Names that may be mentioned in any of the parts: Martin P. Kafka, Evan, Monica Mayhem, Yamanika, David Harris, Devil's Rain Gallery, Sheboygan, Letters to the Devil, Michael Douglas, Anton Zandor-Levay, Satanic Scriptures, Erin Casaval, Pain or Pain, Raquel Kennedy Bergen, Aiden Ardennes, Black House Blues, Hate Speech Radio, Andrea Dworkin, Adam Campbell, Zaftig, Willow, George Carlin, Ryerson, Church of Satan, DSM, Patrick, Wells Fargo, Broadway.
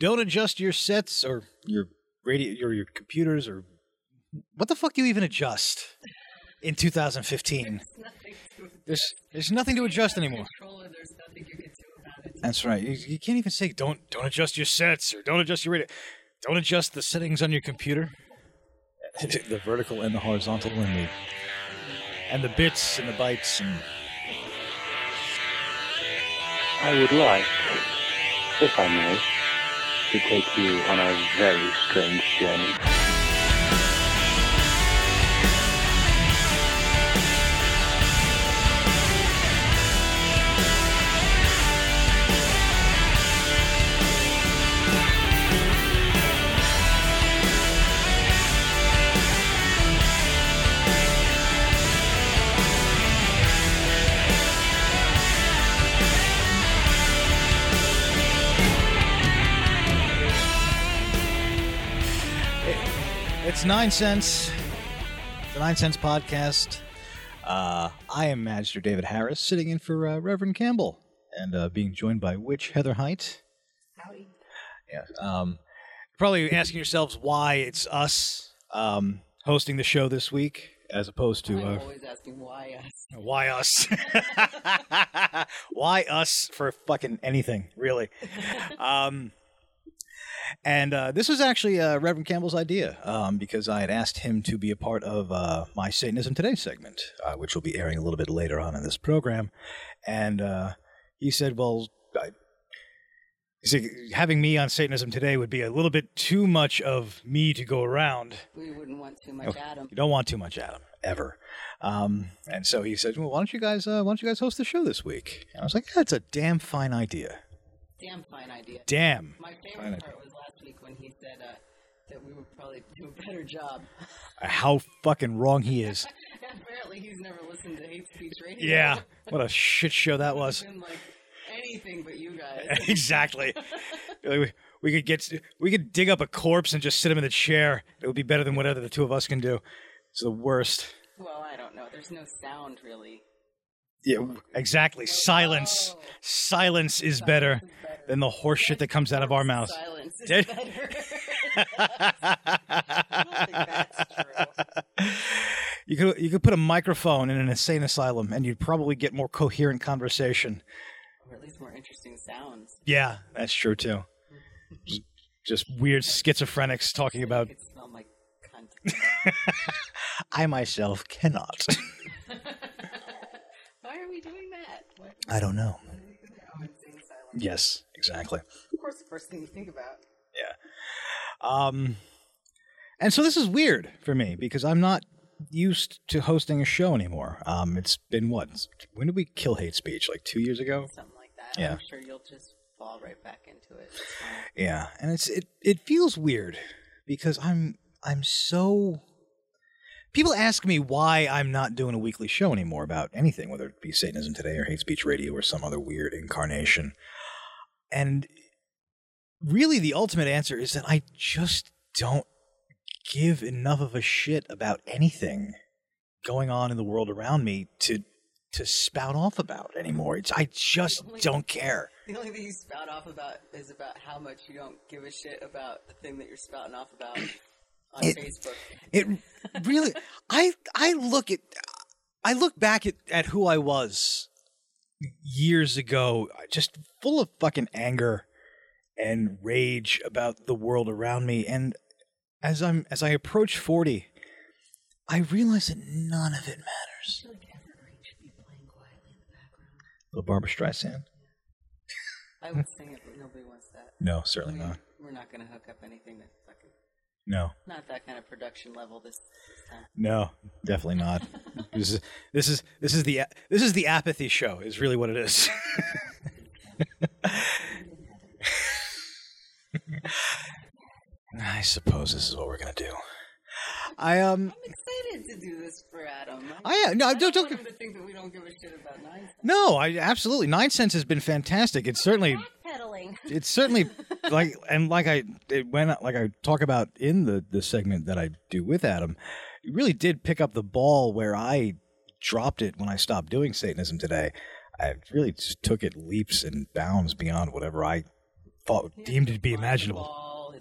Don't adjust your sets or your radio or your computers or what the fuck do you even adjust in 2015? There's nothing to adjust anymore. There's nothing you can do about it. That's right. You can't even say don't adjust your sets or don't adjust your radio. Don't adjust the settings on your computer. The vertical and the horizontal and the bits and the bytes and I would like, if I may, to take you on a very strange journey. It's 9 cents, the 9 cents podcast. I am Magister David Harris, sitting in for Reverend Campbell, and being joined by Witch Heather Height. Howdy. Yeah. Probably asking yourselves why it's us hosting the show this week, as opposed to I'm always asking why us. Why us? Why us for fucking anything, really? And this was actually Reverend Campbell's idea because I had asked him to be a part of my Satanism Today segment, which will be airing a little bit later on in this program. And he said, well, having me on Satanism Today would be a little bit too much of me to go around. We wouldn't want too much Adam. You don't want too much Adam, ever. And so he said, well, why don't you guys host the show this week? And I was like, that's a damn fine idea. Damn fine idea. Damn. My favorite part was last week when he said that we would probably do a better job. How fucking wrong he is. Apparently he's never listened to Hate Speech Radio. Yeah. What a shit show that was. Been like anything but you guys. Exactly. we could dig up a corpse and just sit him in the chair. It would be better than whatever the two of us can do. It's the worst. Well, I don't know. There's no sound really. Yeah, exactly. Silence. Silence is better than the horseshit that comes out of our mouths. Silence is better. I don't think that's true. You could put a microphone in an insane asylum, and you'd probably get more coherent conversation. Or at least more interesting sounds. Yeah, that's true, too. Just weird schizophrenics talking about... It smells like cunt. I myself cannot. Why are we doing that? What? I don't know. Yes, exactly. Of course, the first thing you think about. Yeah. And so this is weird for me because I'm not used to hosting a show anymore. It's been what? When did we kill Hate Speech? Like 2 years ago? Something like that. Yeah. I'm sure you'll just fall right back into it. Yeah. And it feels weird because I'm so... People ask me why I'm not doing a weekly show anymore about anything, whether it be Satanism Today or Hate Speech Radio or some other weird incarnation. And really the ultimate answer is that I just don't give enough of a shit about anything going on in the world around me to spout off about anymore. I just don't care. The only thing you spout off about is about how much you don't give a shit about the thing that you're spouting off about. On Facebook. It really, I look back at who I was years ago, just full of fucking anger and rage about the world around me. And as I approach 40, I realize that none of it matters. I feel like Heather Height should be playing quietly in the background. Little Barbara Streisand. I would sing it, but nobody wants that. No, certainly not. We're not going to hook up anything that's fucking. No. Not that kind of production level this time. No, definitely not. This is the apathy show is really what it is. I suppose this is what we're gonna do. I'm excited to do this for Adam. I don't want him to think that we don't give a shit about 9 cents. No, I absolutely. 9 cents has been fantastic. It's certainly backpedaling. It's certainly like I talk about in the segment that I do with Adam. It really did pick up the ball where I dropped it when I stopped doing Satanism Today. I really just took it leaps and bounds beyond whatever I thought deemed to be imaginable.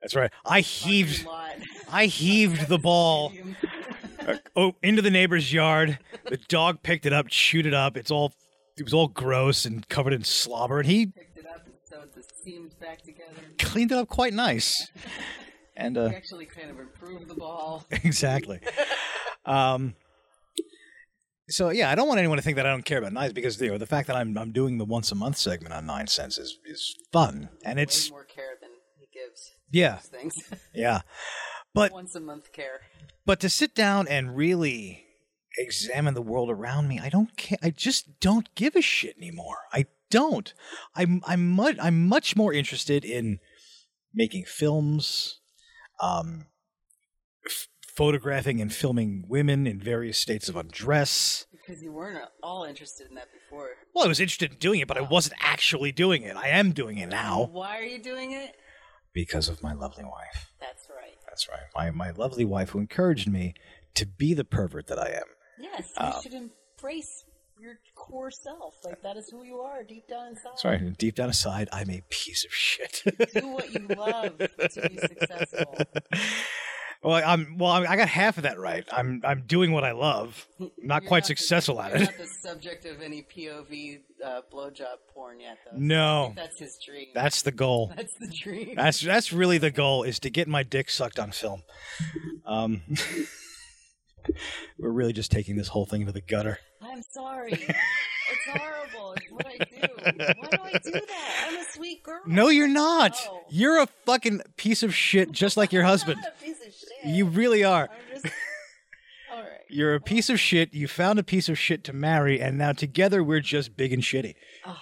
That's right. I heaved the ball into the neighbor's yard. The dog picked it up, chewed it up. It was all gross and covered in slobber, and he picked it up so the seams back together. Cleaned it up quite nice. And he actually kind of improved the ball. Exactly. So yeah, I don't want anyone to think that I don't care about knives, because the fact that I'm doing the once a month segment on 9 cents is fun, and it's way more care than he gives. Yeah. Those things. Yeah. But once a month care. But to sit down and really examine the world around me, I don't care. I just don't give a shit anymore. I don't. I'm much more interested in making films, photographing and filming women in various states of undress. Because you weren't at all interested in that before. Well, I was interested in doing it, but I wasn't actually doing it. I am doing it now. Why are you doing it? Because of my lovely wife. That's right. That's right. My lovely wife, who encouraged me to be the pervert that I am. Yes, you should embrace your core self. Like, that is who you are deep down inside. That's right. Deep down inside, I'm a piece of shit. Do what you love to be successful. Well, I got half of that right. I'm doing what I love. I'm not quite successful at it. You're not the subject of any POV blowjob porn yet, though. No, that's his dream. That's the goal. That's the dream. That's really the goal, is to get my dick sucked on film. We're really just taking this whole thing to the gutter. I'm sorry. It's horrible. It's what I do. Why do I do that? I'm a sweet girl. No, you're not. Oh. You're a fucking piece of shit, just like your husband. You really are. All right. You're a piece of shit. You found a piece of shit to marry, and now together we're just big and shitty. Oh,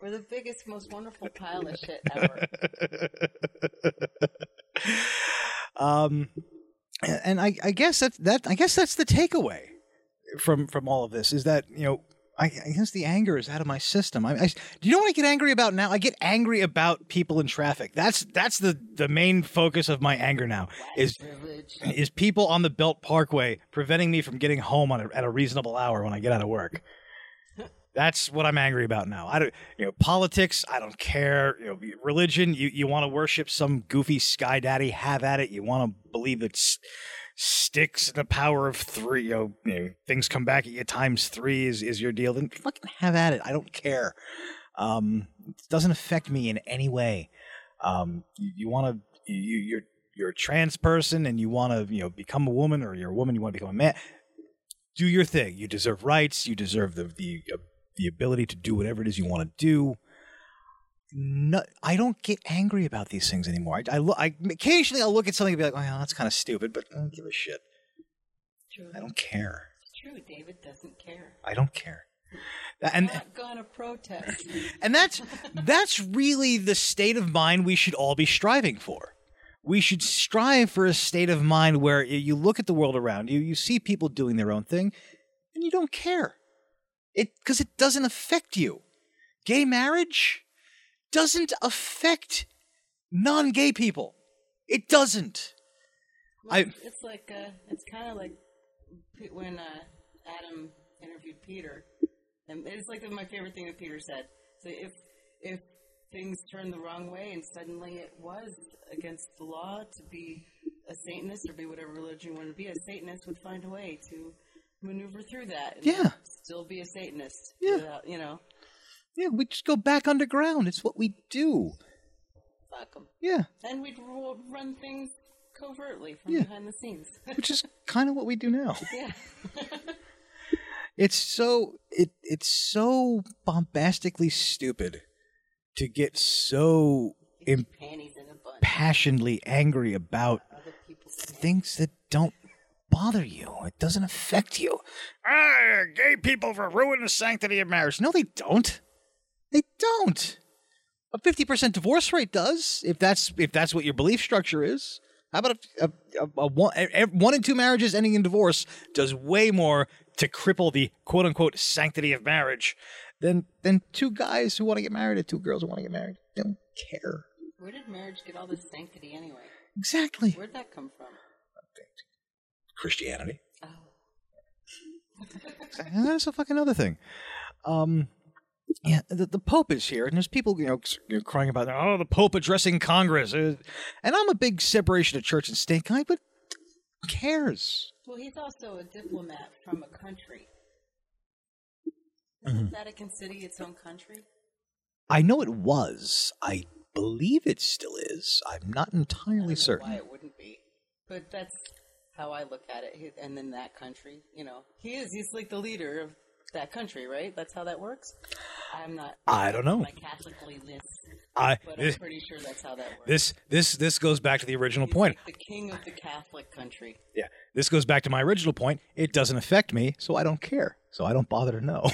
we're the biggest, most wonderful pile of shit ever. And I guess that's the takeaway from all of this, is that I guess the anger is out of my system. Do you know what I get angry about now? I get angry about people in traffic. That's the main focus of my anger now, is people on the Belt Parkway preventing me from getting home at a reasonable hour when I get out of work. That's what I'm angry about now. I don't, politics, I don't care. Religion, you want to worship some goofy sky daddy, have at it. You want to believe it's sticks and the power of three, things come back at you times three is your deal, then fucking have at it. I don't care. It doesn't affect me in any way. You're a trans person and you want to become a woman, or you're a woman, you want to become a man. Do your thing. You deserve rights. You deserve the ability to do whatever it is you want to do. No, I don't get angry about these things anymore. I occasionally I'll look at something and be like, "Oh, that's kind of stupid," but I don't give a shit. True. I don't care. It's true. David doesn't care. I don't care. I'm not gonna protest. And that's really the state of mind we should all be striving for. We should strive for a state of mind where you look at the world around you, you see people doing their own thing, and you don't care. Because it doesn't affect you. Gay marriage doesn't affect non-gay people. It doesn't. Well, it's like it's kind of like when Adam interviewed Peter, and it's like my favorite thing that Peter said. So if things turned the wrong way and suddenly it was against the law to be a Satanist or be whatever religion you wanted to be, a Satanist would find a way to maneuver through that. And still be a Satanist. Yeah. Without, Yeah, we just go back underground. It's what we do. Fuck them. Yeah. And we'd run things covertly from behind the scenes. Which is kind of what we do now. Yeah. It's so bombastically stupid to get so passionately angry about things that don't bother you. It doesn't affect you. Gay people for ruining the sanctity of marriage. No, they don't. They don't. A 50% divorce rate does, if that's what your belief structure is. How about one in two marriages ending in divorce does way more to cripple the quote unquote sanctity of marriage than two guys who want to get married or two girls who want to get married. They don't care. Where did marriage get all this sanctity anyway? Exactly. Where'd that come from? Christianity. Oh. That's a fucking other thing. Yeah, the Pope is here, and there's people, crying about, oh, the Pope addressing Congress. And I'm a big separation of church and state guy, but who cares? Well, he's also a diplomat from a country. Isn't Vatican City its own country? I know it was. I believe it still is. I'm not entirely certain. I don't know why it wouldn't be, but that's how I look at it. And then that country, he's like the leader of that country, right? That's how that works. I don't know. My Catholicness. I'm pretty sure that's how that works. This goes back to the original point. Like the king of the Catholic country. Yeah, this goes back to my original point. It doesn't affect me, so I don't care. So I don't bother to know.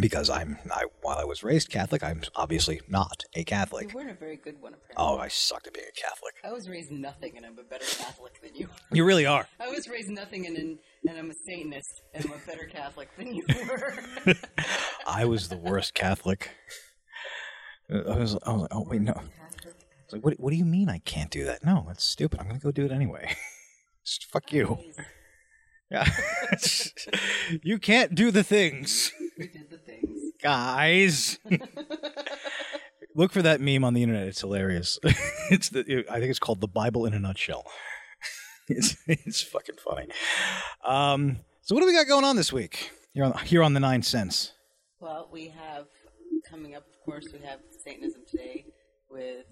Because while I was raised Catholic, I'm obviously not a Catholic. You weren't a very good one, apparently. Oh, I sucked at being a Catholic. I was raised nothing, and I'm a better Catholic than you. You really are. I was raised nothing, and I'm a Satanist, and I'm a better Catholic than you were. I was the worst Catholic. I was like, oh, wait, no. Catholic. I was like, what do you mean I can't do that? No, that's stupid. I'm going to go do it anyway. Just fuck you. Yeah. You can't do the things. We did the things. Guys. Look for that meme on the internet. It's hilarious. I think it's called The Bible in a Nutshell. It's fucking funny. So what do we got going on this week here on the 9 Cents? Well, we have coming up, of course, we have Satanism Today with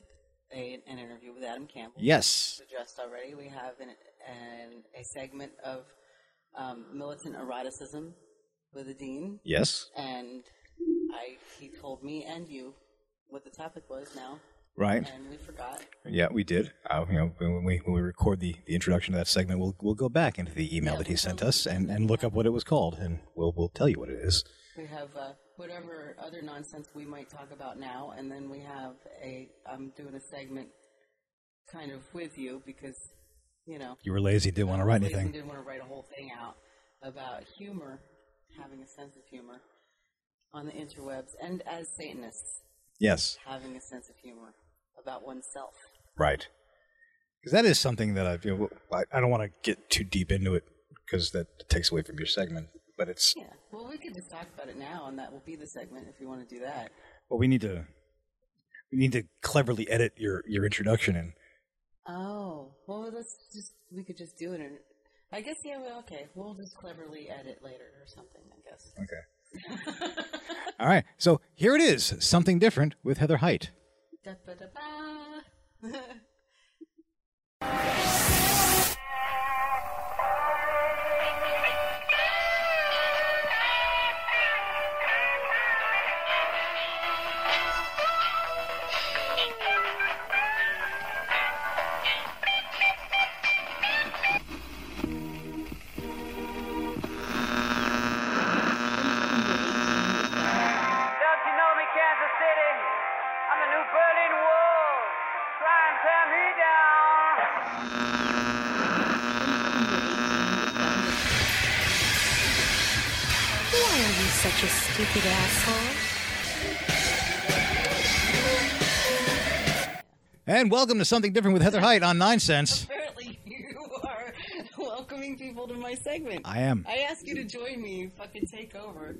an interview with Adam Campbell. Yes. Addressed already. We have a segment of Militant Eroticism with the dean. Yes. And he told me and you what the topic was now. Right. And we forgot. Yeah, we did. When we record the introduction to that segment, we'll go back into the email that he sent us and look up what it was called, and we'll tell you what it is. We have whatever other nonsense we might talk about now, and then we have I'm doing a segment kind of with you because, you were lazy, didn't want to write anything. Didn't want to write a whole thing out about humor. Having a sense of humor on the interwebs, and as Satanists, yes, having a sense of humor about oneself, right? Because that is something that I don't want to get too deep into it because that takes away from your segment. But it's Well, we could just talk about it now, and that will be the segment if you want to do that. Well, we need to cleverly edit your introduction in. Oh well, we could just do it in. I guess, okay. We'll just cleverly edit later or something, I guess. Okay. All right. So here it is, Something Different with Heather Height. Stupid asshole. And welcome to Something Different with Heather Height on 9 Cents. Apparently you are welcoming people to my segment. I am. I ask you to join me and fucking take over.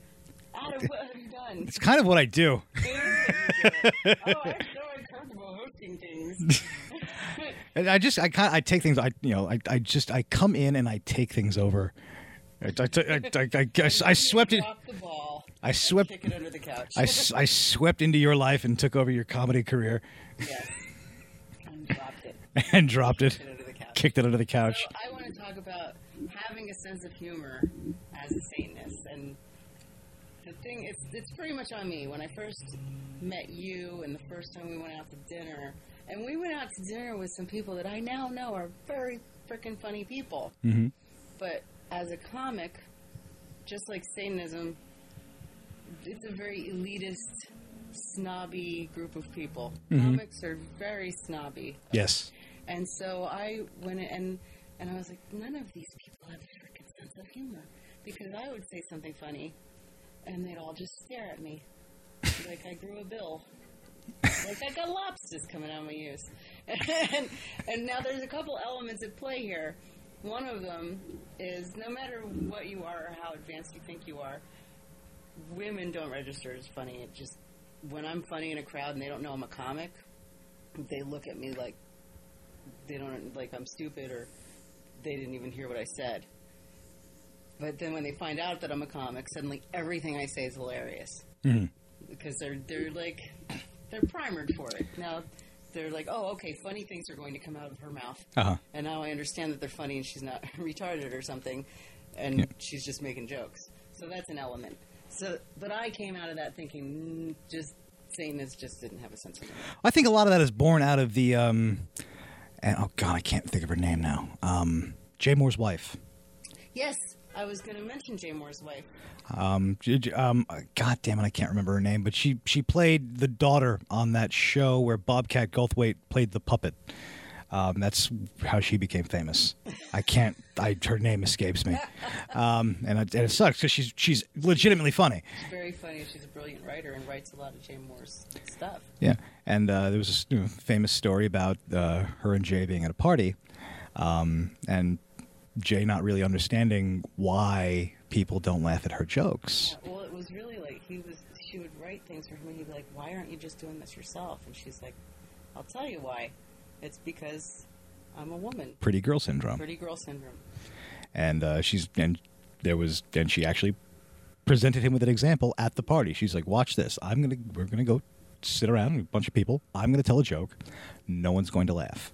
Adam, what have you done? It's kind of what I do. I'm so uncomfortable hosting things. I come in and I take things over. I swept it. Kick it under the couch. I swept into your life and took over your comedy career. Yes. And dropped it. Kicked it under the couch. So I want to talk about having a sense of humor as a Satanist. And the thing is, it's pretty much on me. When I first met you and the first time we went out to dinner, and we went out to dinner with some people that I now know are very freaking funny people. Mm-hmm. But as a comic, just like Satanism, it's a very elitist, snobby group of people. Mm-hmm. Comics are very snobby. Yes. And so I went in and I was like, none of these people have a freaking sense of humor. Because I would say something funny, and they'd all just stare at me. Like I grew a bill. Like I got lobsters coming out of my ears. And now there's a couple elements at play here. One of them is no matter what you are or how advanced you think you are, women don't register as funny. It just, when I'm funny in a crowd and they don't know I'm a comic, they look at me like they don't, like I'm stupid or they didn't even hear what I said. But then when they find out that I'm a comic, suddenly everything I say is hilarious. Mm-hmm. Because they're like, they're primed for it. Now they're like, oh, okay, funny things are going to come out of her mouth. Uh-huh. And now I understand that they're funny and she's not retarded or something. And she's just making jokes. So that's an element. So, but I came out of that thinking just Satanists just didn't have a sense of humor. I think a lot of that is born out of the, and, oh God, I can't think of her name now. Jay Moore's wife. Yes. I was going to mention Jay Moore's wife. God damn it, I can't remember her name, but she played the daughter on that show where Bobcat Goldthwait played the puppet. That's how she became famous. Her name escapes me. And it sucks because she's legitimately funny. She's very funny. She's a brilliant writer and writes a lot of Jay Moore's stuff. Yeah, and there was a famous story about her and Jay being at a party, and Jay not really understanding why people don't laugh at her jokes. Yeah, well, it was really like she would write things for him and he'd be like, why aren't you just doing this yourself? And she's like, I'll tell you why. It's because I'm a woman. Pretty girl syndrome. Pretty girl syndrome. And she actually presented him with an example at the party. She's like, watch this. We're going to go sit around with a bunch of people. I'm going to tell a joke. No one's going to laugh.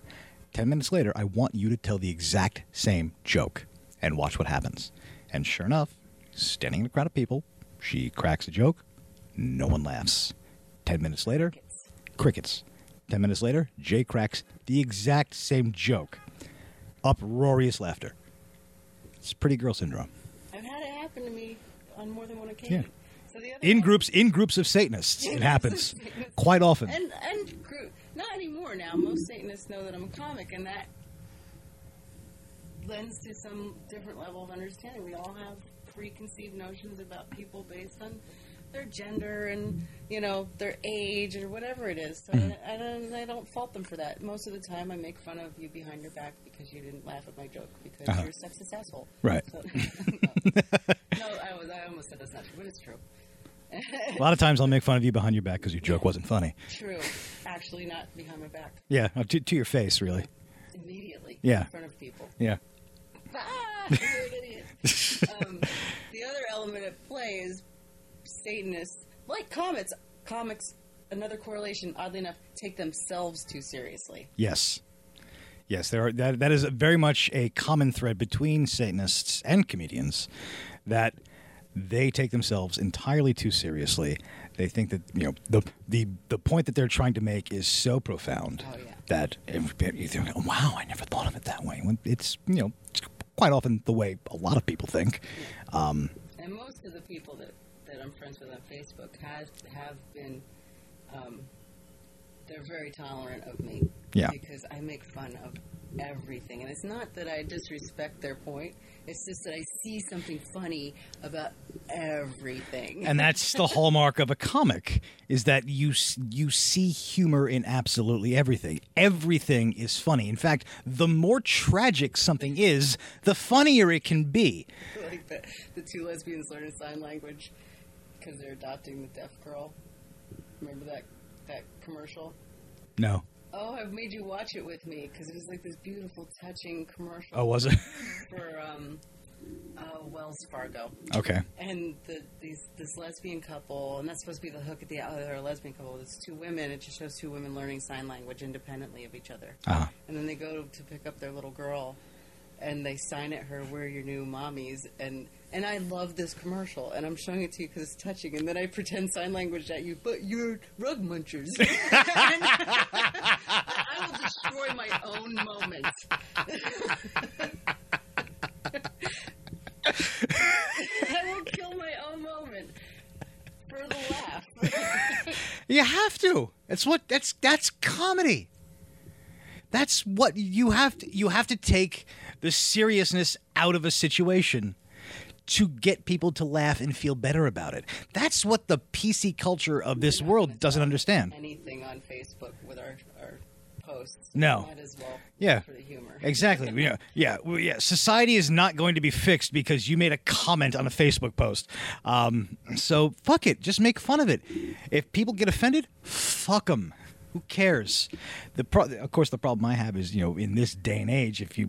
10 minutes later, I want you to tell the exact same joke and watch what happens. And sure enough, standing in a crowd of people, she cracks a joke. No one laughs. 10 minutes later, crickets. 10 minutes later, Jay cracks the exact same joke. Uproarious laughter. It's pretty girl syndrome. I've had it happen to me on more than one occasion. Yeah. So in groups of Satanists, it happens quite often. And groups. Not anymore now. Most Satanists know that I'm a comic, and that lends to some different level of understanding. We all have preconceived notions about people based on their gender and, their age or whatever it is. So I don't fault them for that. Most of the time I make fun of you behind your back because you didn't laugh at my joke because you're a sexist asshole. Right. So, I almost said that's not true, but it's true. A lot of times I'll make fun of you behind your back because your joke wasn't funny. True. Actually, not behind my back. Yeah, to your face, really. Immediately. Yeah. In front of people. Yeah. You're an idiot. The other element at play is Satanists, like comics, another correlation, oddly enough, take themselves too seriously. Yes. Yes, that is very much a common thread between Satanists and comedians that they take themselves entirely too seriously. They think that the point that they're trying to make is so profound that you think, oh, wow, I never thought of it that way. When it's it's quite often the way a lot of people think. Yeah. And most of the people that I'm friends with on Facebook have been they're very tolerant of me. Yeah. Because I make fun of everything, and it's not that I disrespect their point. It's just that I see something funny about everything. And that's the hallmark of a comic, is that you see humor in absolutely everything. Everything is funny. In fact, the more tragic something is, the funnier it can be. Like the two lesbians learning sign language because they're adopting the deaf girl. Remember that commercial? No. Oh, I've made you watch it with me because it was like this beautiful, touching commercial. Oh, was it? For Wells Fargo. Okay. And this lesbian couple, and that's supposed to be the hook at the other lesbian couple. It's two women. It just shows two women learning sign language independently of each other. Uh-huh. And then they go to pick up their little girl, and they sign at her, "We're your new mommies." And I love this commercial, and I'm showing it to you because it's touching. And then I pretend sign language at you, but you're rug munchers. I will destroy my own moment. I will kill my own moment for the laugh. You have to. That's comedy. That's what you have to take the seriousness out of a situation to get people to laugh and feel better about it. That's what the PC culture of this world doesn't understand. Anything on Facebook with our posts. No. Might as well for the humor. Exactly. Yeah. Society is not going to be fixed because you made a comment on a Facebook post. So fuck it. Just make fun of it. If people get offended, fuck them. Who cares? Of course, the problem I have is, in this day and age, if you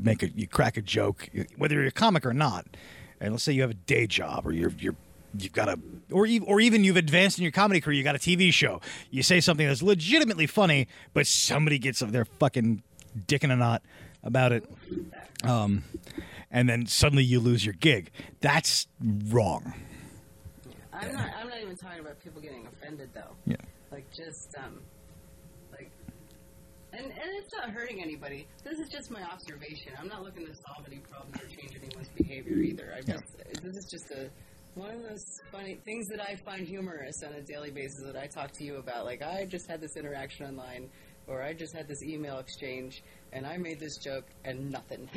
crack a joke, whether you're a comic or not, and let's say you have a day job or you've got, or even you've advanced in your comedy career, you got a TV show, you say something that's legitimately funny, but somebody gets up there fucking dick in a knot about it, and then suddenly you lose your gig. That's wrong. Yeah. I'm not even talking about people getting offended though. Yeah. Like just. And it's not hurting anybody. This is just my observation. I'm not looking to solve any problems or change anyone's behavior either. This is just one of those funny things that I find humorous on a daily basis that I talk to you about. Like, I just had this interaction online, or I just had this email exchange, and I made this joke, and nothing.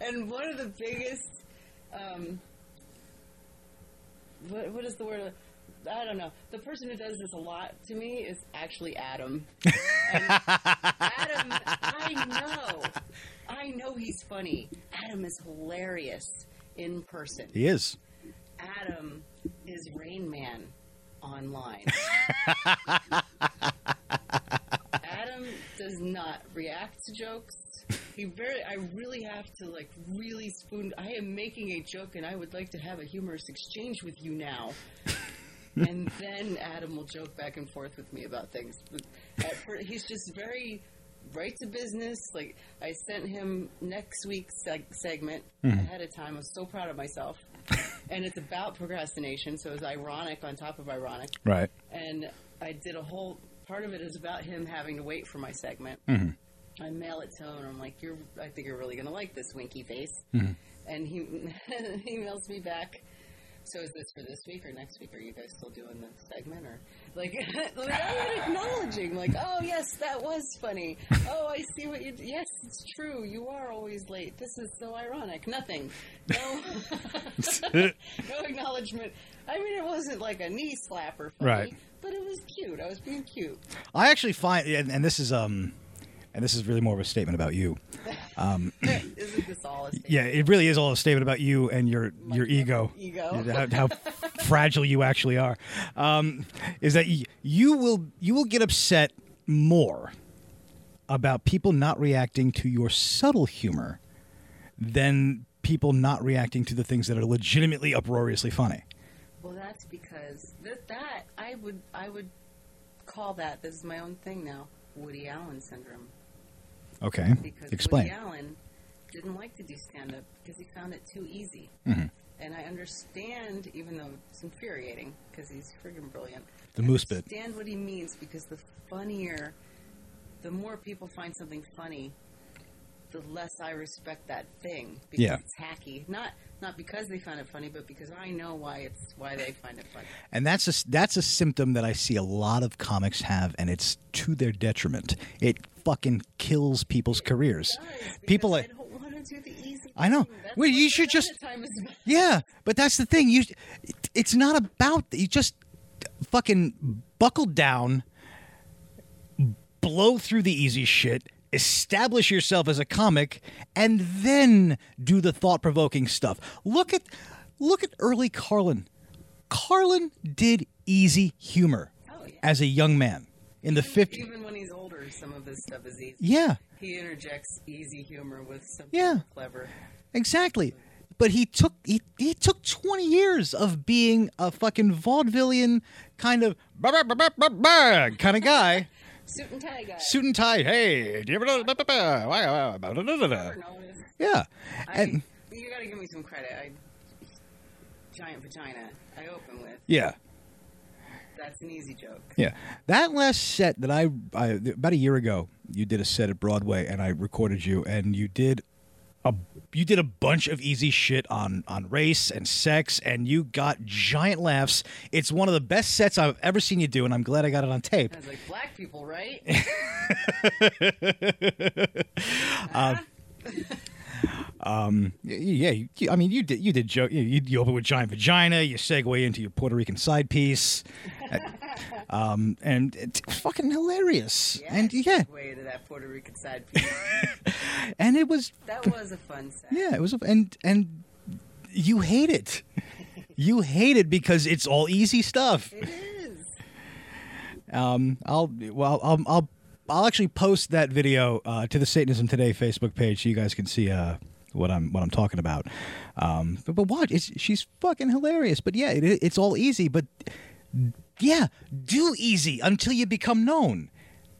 And one of the biggest, what is the word? I don't know. The person who does this a lot to me is actually Adam. And Adam, I know he's funny. Adam is hilarious in person. He is. Adam is Rain Man online. Adam does not react to jokes. I really have to really spoon. I am making a joke, and I would like to have a humorous exchange with you now. And then Adam will joke back and forth with me about things. He's just very right to business. Like, I sent him next week's segment ahead of time. I was so proud of myself. And it's about procrastination, so it's ironic on top of ironic. Right. And I did a whole part of it is about him having to wait for my segment. Mm-hmm. I mail it to him, and I'm like, I think you're really going to like this, winky face. Mm-hmm. And he emails me back. So is this for this week or next week? Are you guys still doing the segment? Or I'm acknowledging, oh yes, that was funny. Oh, I see what you. Yes, it's true. You are always late. This is so ironic. Nothing. No, no acknowledgement. I mean, it wasn't like a knee slapper funny, right? But it was cute. I was being cute. I actually find, and this is really more of a statement about you. Isn't this all a statement? Yeah, it really is all a statement about you and your ego. Ego. How fragile you actually are. Is that you will get upset more about people not reacting to your subtle humor than people not reacting to the things that are legitimately uproariously funny. Well, that's because that I would call that, this is my own thing now, Woody Allen syndrome. Okay. Because explain. Woody Allen didn't like to do stand-up because he found it too easy. Mm-hmm. And I understand, even though it's infuriating, because he's friggin' brilliant. The moose bit. I understand what he means, because the more people find something funny, the less I respect that thing. Because it's hacky. Not because they find it funny, but because I know why they find it funny. And that's a symptom that I see a lot of comics have, and it's to their detriment. It fucking kills people's careers. People like, I don't want to do the easy thing. I know. Well, you should just. Yeah, but that's the thing. It's not about that. You just fucking buckle down, blow through the easy shit. Establish yourself as a comic, and then do the thought-provoking stuff. Look at early Carlin. Carlin did easy humor as a young man in the 50s. Even when he's older, some of his stuff is easy. Yeah, he interjects easy humor with something clever. Exactly, but he took 20 years of being a fucking vaudevillian kind of kind of guy. Suit and tie guy. Suit and tie. Hey, do you ever know? Yeah. You got to give me some credit. Giant vagina. I open with. Yeah. That's an easy joke. Yeah. That last set that I about a year ago, you did a set at Broadway, and I recorded you, and you did a bunch of easy shit on race and sex, and you got giant laughs. It's one of the best sets I've ever seen you do, and I'm glad I got it on tape. I was like, black people, right? Yeah, I mean, you did joke. You open with giant vagina. You segue into your Puerto Rican side piece, and it's fucking hilarious. Yeah, and yeah, way to that Puerto Rican side piece. And it was that was a fun set. Yeah, it was, and you hate it. You hate it because it's all easy stuff. It is. I'll actually post that video to the Satanism Today Facebook page so you guys can see what I'm talking about. But watch, she's fucking hilarious. But yeah, it's all easy. But yeah, do easy until you become known.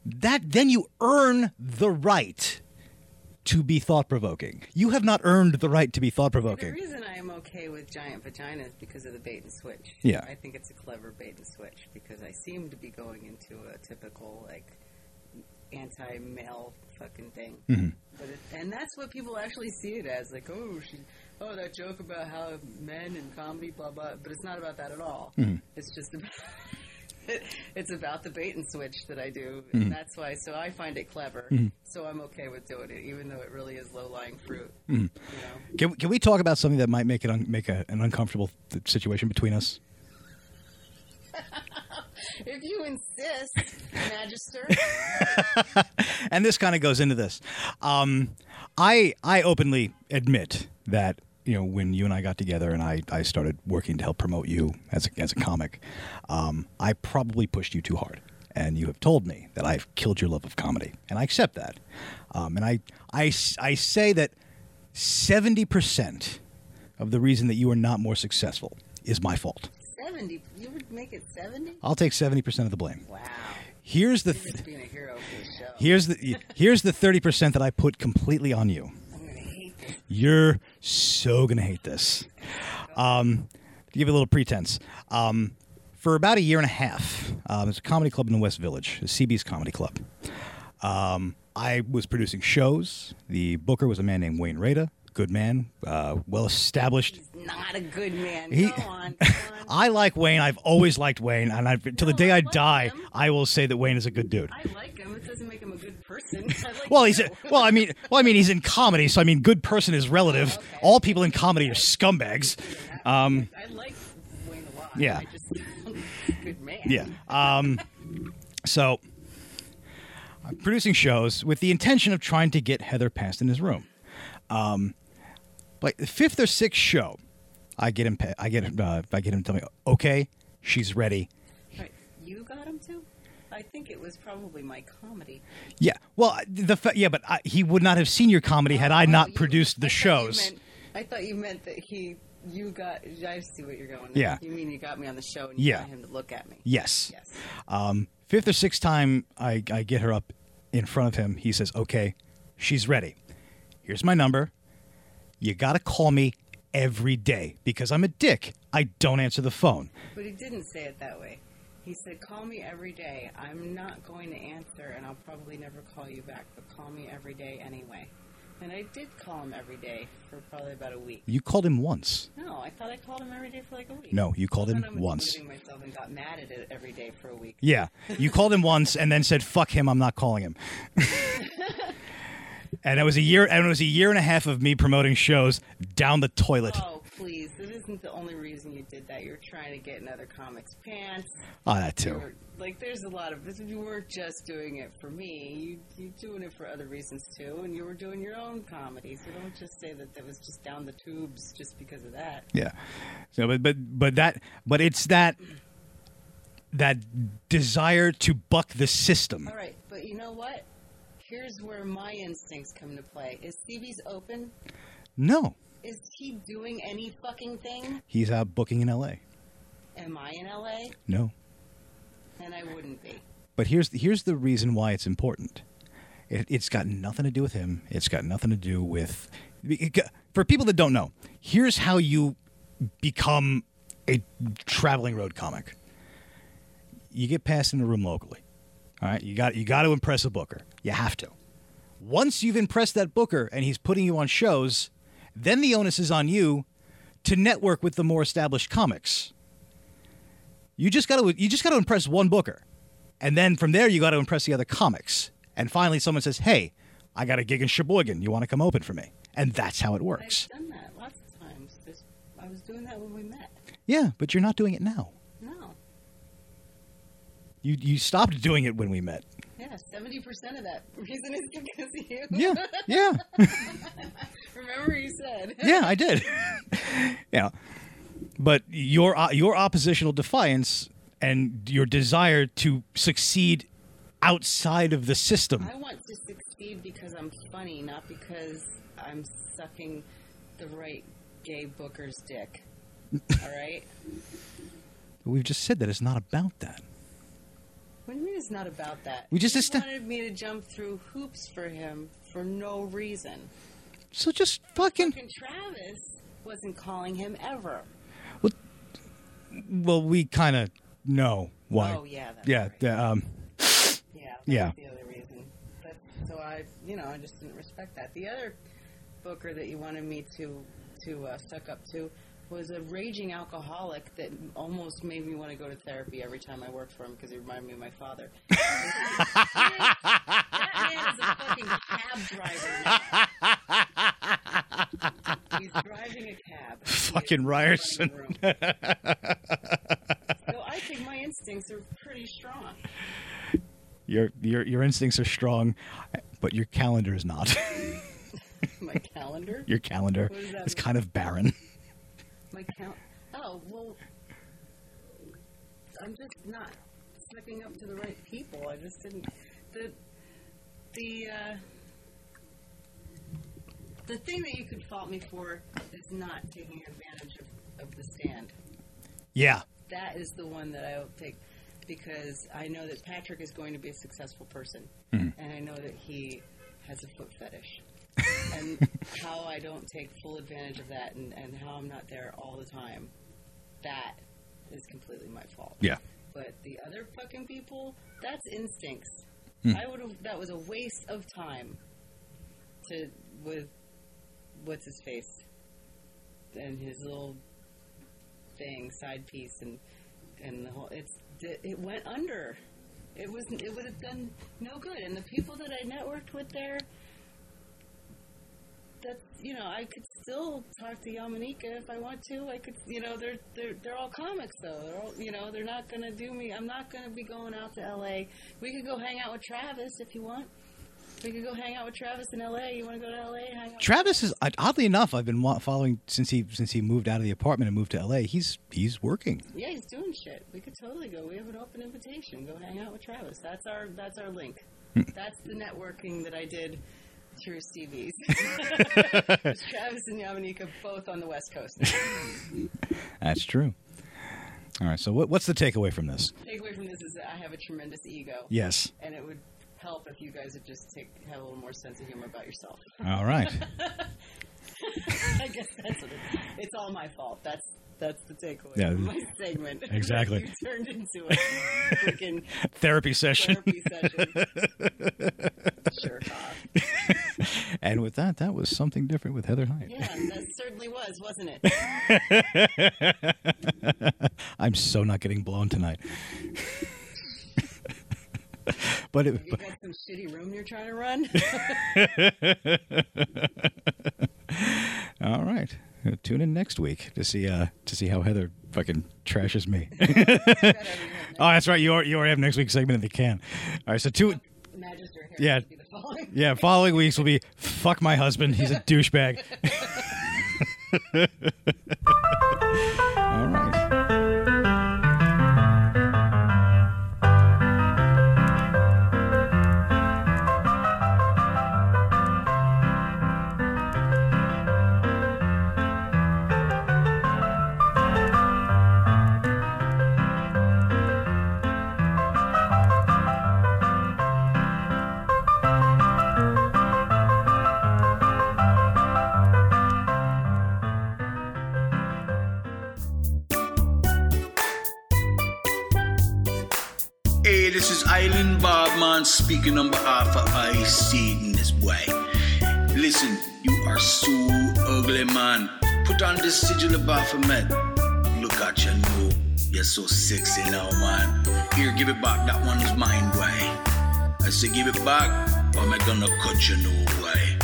Then you earn the right to be thought-provoking. You have not earned the right to be thought-provoking. The reason I'm okay with giant vagina is because of the bait and switch. Yeah, I think it's a clever bait and switch because I seem to be going into a typical anti-male fucking thing, mm-hmm. And that's what people actually see it as, like, oh, that joke about how men and comedy, blah blah. But it's not about that at all. Mm-hmm. It's just about it's about the bait and switch that I do, mm-hmm. and that's why. So I find it clever. Mm-hmm. So I'm okay with doing it, even though it really is low-lying fruit. Mm-hmm. You know? Can we talk about something that might make it an uncomfortable situation between us? If you insist, Magister. And this kind of goes into this. I openly admit that, you know, when you and I got together and I started working to help promote you as a comic, I probably pushed you too hard. And you have told me that I've killed your love of comedy. And I accept that. And I say that 70% of the reason that you are not more successful is my fault. 70? You would make it 70? I'll take 70% of the blame. Wow. Here's the being a hero for the show. Here's the 30% that I put completely on you. I'm gonna hate this. You're so gonna hate this. To give you a little pretense, for about a year and a half, there's a comedy club in the West Village, the CB's Comedy Club. I was producing shows. The booker was a man named Wayne Rada. Good man, well established. He's not a good man. Go on. I like Wayne. I've always liked Wayne, and till the day I die, I will say that Wayne is a good dude. I like him. It doesn't make him a good person. I mean, he's in comedy, so I mean, good person is relative. Oh, okay. All people in comedy are scumbags. Yeah. I like Wayne a lot. Yeah. I just, he's a good man. Yeah. So I'm producing shows with the intention of trying to get Heather passed in his room. Like the fifth or sixth show, I get him to tell me, okay, she's ready. Right. You got him too? I think it was probably my comedy. Yeah. Well, he would not have seen your comedy had I not produced the shows. I thought you meant that I see what you're going. Yeah. At. You mean you got me on the show and you got him to look at me? Yes. Yes. Fifth or sixth time I get her up in front of him. He says, okay, she's ready. Here's my number. You got to call me every day because I'm a dick. I don't answer the phone. But he didn't say it that way. He said, call me every day. I'm not going to answer, and I'll probably never call you back, but call me every day anyway. And I did call him every day for probably about a week. You called him once. No, I thought I called him every day for like a week. No, you called him once. I was deluding myself and got mad at it every day for a week. Yeah, you called him once and then said, fuck him, I'm not calling him. And it was a year and a half of me promoting shows down the toilet. Oh, please. This isn't the only reason you did that. You're trying to get in other comics' pants. Oh, that too. There's a lot of this. You weren't just doing it for me. You're doing it for other reasons, too. And you were doing your own comedy. So don't just say that was just down the tubes just because of that. Yeah. So, but it's that desire to buck the system. All right. But you know what? Here's where my instincts come to play. Is CB's open? No. Is he doing any fucking thing? He's out booking in L.A. Am I in L.A.? No. And I wouldn't be. But here's the reason why it's important. It's got nothing to do with him. It's got nothing to do with... For people that don't know, here's how you become a traveling road comic. You get passed in the room locally. All right, you got to impress a booker. You have to. Once you've impressed that booker and he's putting you on shows, then the onus is on you to network with the more established comics. You just got to impress one booker, and then from there you got to impress the other comics. And finally, someone says, "Hey, I got a gig in Sheboygan. You want to come open for me?" And that's how it works. I've done that lots of times. I was doing that when we met. Yeah, but you're not doing it now. No. You stopped doing it when we met. Yeah, 70% of that reason is because of you. Yeah, yeah. Remember you said. Yeah, I did. Yeah. But your oppositional defiance and your desire to succeed outside of the system. I want to succeed because I'm funny, not because I'm sucking the right gay booker's dick. All right? But we've just said that it's not about that. What do you mean it's not about that? We just wanted me to jump through hoops for him for no reason. So just fucking Travis wasn't calling him ever. Well, we kind of know why. Oh yeah. That's yeah. Right. Yeah. That yeah. Was the other reason. So I just didn't respect that. The other booker that you wanted me to suck up to was a raging alcoholic that almost made me want to go to therapy every time I worked for him because he reminded me of my father. That man is a fucking cab driver now. He's driving a cab. Fucking Ryerson. So I think my instincts are pretty strong. Your instincts are strong, but your calendar is not. My calendar? Your calendar is kind of barren. My count. Oh, well, I'm just not sucking up to the right people. I just didn't. The thing that you could fault me for is not taking advantage of the stand. Yeah. That is the one that I will take because I know that Patrick is going to be a successful person, and I know that he has a foot fetish. And how I don't take full advantage of that and how I'm not there all the time, that is completely my fault. Yeah. But the other fucking people, that's instincts. That was a waste of time with what's his face and his little thing, side piece and the whole, it went under. It would have done no good. And the people that I networked with there, that's, I could still talk to Yamanika if I want to. I could, they're all comics though. They're all, they're not going to do me. I'm not going to be going out to LA. We could go hang out with Travis if you want. We could go hang out with Travis in LA. You want to go to LA? Hang out. Travis is, oddly enough, I've been following since he moved out of the apartment and moved to LA. He's working. Yeah, he's doing shit. We could totally go. We have an open invitation. Go hang out with Travis. That's our link. That's the networking that I did. Through CB's. Travis and Yamanika both on the West Coast. That's true. All right, so what's the takeaway from this? The takeaway from this is that I have a tremendous ego. Yes. And it would help if you guys would just have a little more sense of humor about yourself. All right. I guess that's what it is. It's all my fault. That's the takeaway from my segment. Exactly. You turned into a freaking therapy session. Sure. And with that was something different with Heather Height. Yeah, that certainly was, wasn't it? I'm so not getting blown tonight. But you got some shitty room you're trying to run? All right. Tune in next week to see how Heather fucking trashes me. Oh, that's right. You already have next week's segment in the can. All right, so two. Yeah. Yeah, following weeks will be fuck my husband. He's a douchebag. All right. This is Island Bobman speaking on behalf of I Satan this way. Listen, you are so ugly, man. Put on this sigil of Baphomet. Look at you now. You're so sexy now, man. Here, give it back. That one is mine, boy. I say give it back, or I'm gonna cut you now, boy.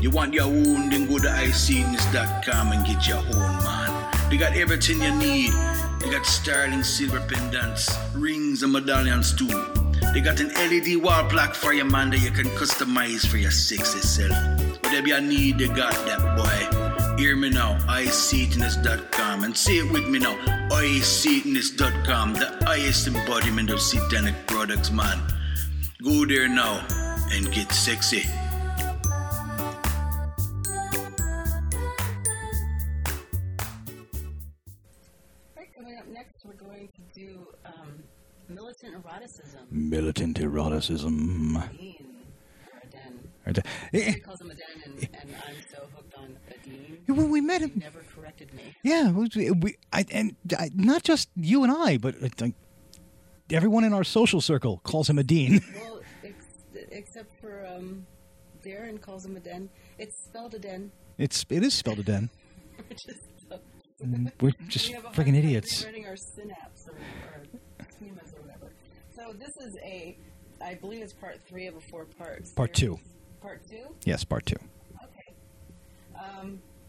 You want your own, then go to iScenes.com and get your own, man. They got everything you need. They got sterling silver pendants, rings, and medallions too. They got an LED wall plaque for you, man, that you can customize for your sexy self. Whatever you need, they got that, boy. Hear me now, iSatanist.com. And say it with me now, iSatanist.com, the highest embodiment of satanic products, man. Go there now and get sexy. Militant Eroticism. Militant Eroticism. Aiden Ardennes. He calls him Ardennes, and I'm so hooked on Aiden. When we met him, he never corrected me. Yeah, I not just you and I, but everyone in our social circle calls him Aiden. Well, except for Darren calls him Aiden. It's spelled Aiden. It is spelled Aiden. We're just freaking idiots. We're our synapse or humans or whatever. So this is I believe it's part 3 of a 4-part series. Part 2. Part 2? Yes, part 2. Okay.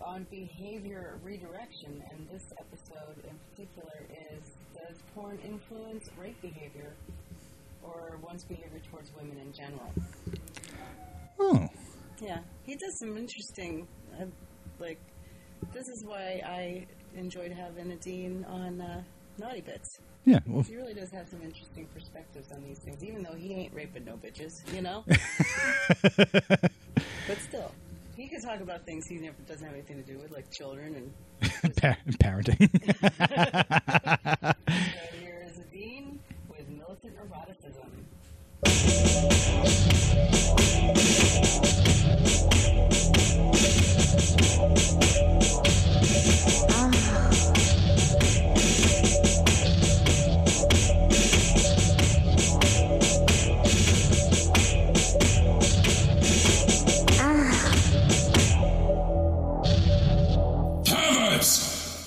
On behavior redirection, and this episode in particular is, does porn influence rape behavior or one's behavior towards women in general? Oh. Yeah. He does some interesting, this is why I enjoyed having a Dean on Naughty Bits. Yeah. Well, he really does have some interesting perspectives on these things, even though he ain't raping no bitches, you know? But still, he can talk about things he doesn't have anything to do with, like children and parenting. So here is a Dean with Militant Eroticism.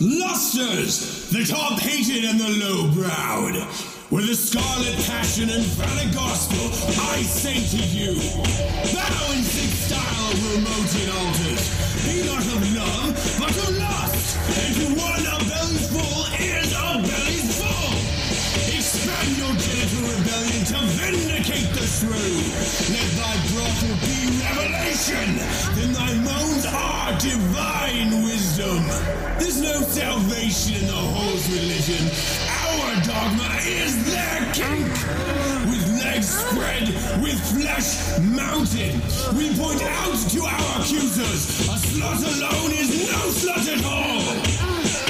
Lusters, the top-hated and the low-browed. With a scarlet passion and valid gospel, I say to you, thou in sick style remoted altars, be not of love, but of lust, and to one our bellies full is our bellies full. Expand your genital rebellion to vindicate the shrew. Let thy brothel be revelation, then thy moans are divine wisdom. There's no salvation in the whore's religion. Our dogma is their kink. With legs spread, with flesh mounted, we point out to our accusers, a slut alone is no slut at all.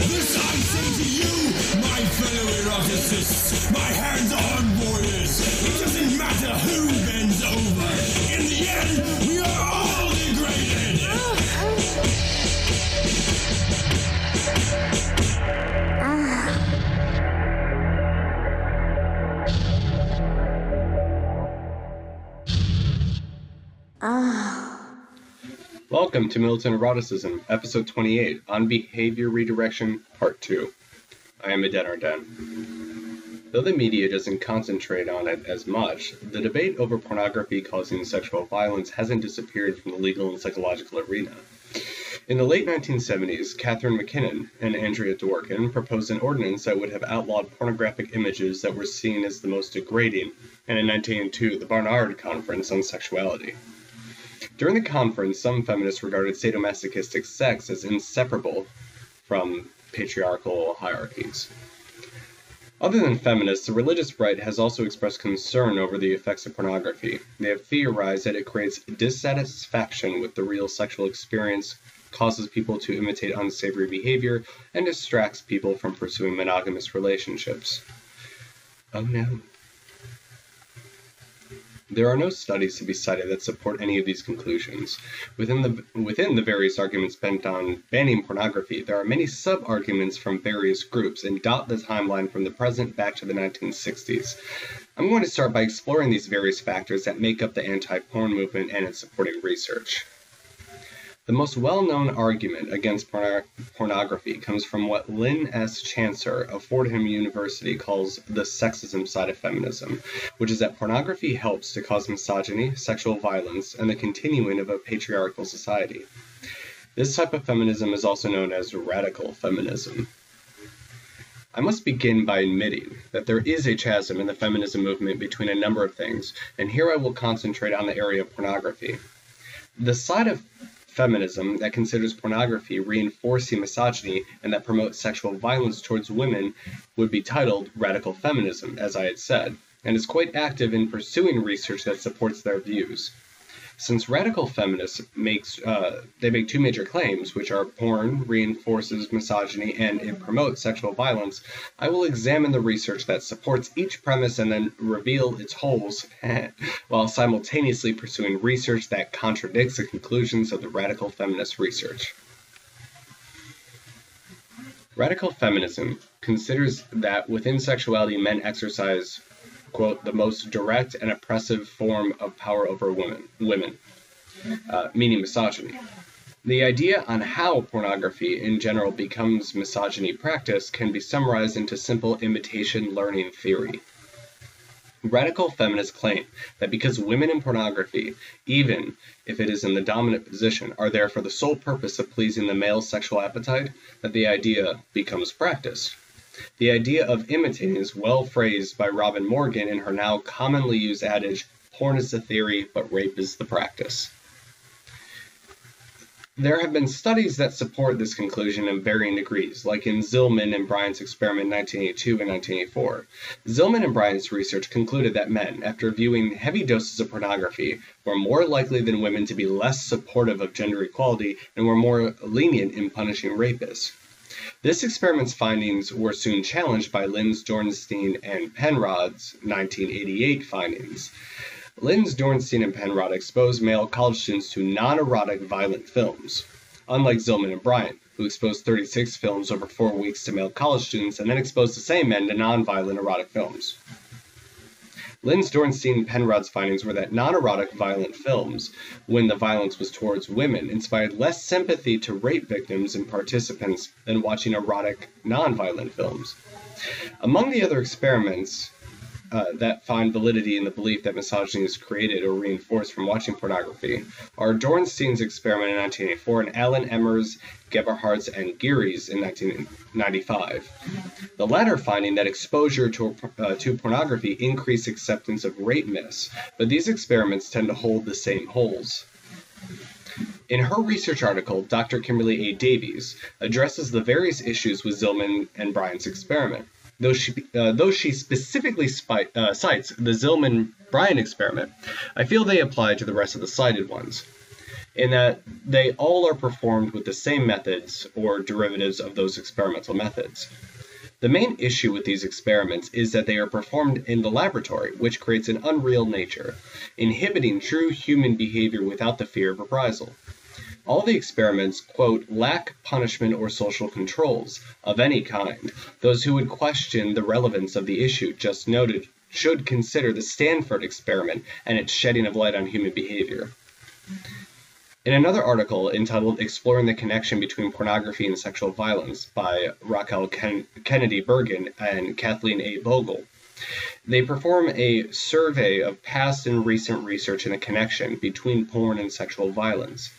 This I say to you, my fellow eroticists, my hands are on warriors. It doesn't matter who bends over. In the end, we are all degraded. Welcome to Militant Eroticism, episode 28, on Behavior Redirection, part 2. I am Aiden Ardennes. Though the media doesn't concentrate on it as much, the debate over pornography causing sexual violence hasn't disappeared from the legal and psychological arena. In the late 1970s, Catherine McKinnon and Andrea Dworkin proposed an ordinance that would have outlawed pornographic images that were seen as the most degrading, and in 1902, the Barnard Conference on Sexuality. During the conference, some feminists regarded sadomasochistic sex as inseparable from patriarchal hierarchies. Other than feminists, the religious right has also expressed concern over the effects of pornography. They have theorized that it creates dissatisfaction with the real sexual experience, causes people to imitate unsavory behavior, and distracts people from pursuing monogamous relationships. Oh no. There are no studies to be cited that support any of these conclusions. Within the various arguments bent on banning pornography, there are many sub-arguments from various groups and dot the timeline from the present back to the 1960s. I'm going to start by exploring these various factors that make up the anti-porn movement and its supporting research. The most well-known argument against pornography comes from what Lynn S. Chancer of Fordham University calls the sexism side of feminism, which is that pornography helps to cause misogyny, sexual violence, and the continuing of a patriarchal society. This type of feminism is also known as radical feminism. I must begin by admitting that there is a chasm in the feminism movement between a number of things, and here I will concentrate on the area of pornography. The side of feminism that considers pornography reinforcing misogyny and that promotes sexual violence towards women would be titled radical feminism, as I had said, and is quite active in pursuing research that supports their views. Since radical feminists make two major claims, which are porn reinforces misogyny and it promotes sexual violence, I will examine the research that supports each premise and then reveal its holes while simultaneously pursuing research that contradicts the conclusions of the radical feminist research. Radical feminism considers that within sexuality men exercise, quote, the most direct and oppressive form of power over women, meaning misogyny. The idea on how pornography in general becomes misogyny practice can be summarized into simple imitation learning theory. Radical feminists claim that because women in pornography, even if it is in the dominant position, are there for the sole purpose of pleasing the male sexual appetite, that the idea becomes practice. The idea of imitating is well phrased by Robin Morgan in her now commonly used adage, porn is the theory, but rape is the practice. There have been studies that support this conclusion in varying degrees, like in Zillman and Bryant's experiment in 1982 and 1984. Zillman and Bryant's research concluded that men, after viewing heavy doses of pornography, were more likely than women to be less supportive of gender equality and were more lenient in punishing rapists. This experiment's findings were soon challenged by Linz, Dornstein, and Penrod's 1988 findings. Linz, Dornstein, and Penrod exposed male college students to non-erotic violent films, unlike Zillman and Bryant, who exposed 36 films over 4 weeks to male college students and then exposed the same men to non-violent erotic films. Linz, Dornstein, and Penrod's findings were that non-erotic violent films, when the violence was towards women, inspired less sympathy to rape victims and participants than watching erotic, non-violent films. Among the other experiments that find validity in the belief that misogyny is created or reinforced from watching pornography are Dornstein's experiment in 1984 and Alan Emmer's, Gebhart's, and Geary's in 1995. The latter finding that exposure to pornography increased acceptance of rape myths, but these experiments tend to hold the same holes. In her research article, Dr. Kimberly A. Davies addresses the various issues with Zillman and Bryant's experiment. Though she specifically cites the Zillman-Bryan experiment, I feel they apply to the rest of the cited ones, in that they all are performed with the same methods or derivatives of those experimental methods. The main issue with these experiments is that they are performed in the laboratory, which creates an unreal nature, inhibiting true human behavior without the fear of reprisal. All the experiments, quote, lack punishment or social controls of any kind. Those who would question the relevance of the issue just noted should consider the Stanford experiment and its shedding of light on human behavior. In another article entitled Exploring the Connection Between Pornography and Sexual Violence by Raquel Kennedy Bergen and Kathleen A. Bogle, they perform a survey of past and recent research in the connection between porn and sexual violence.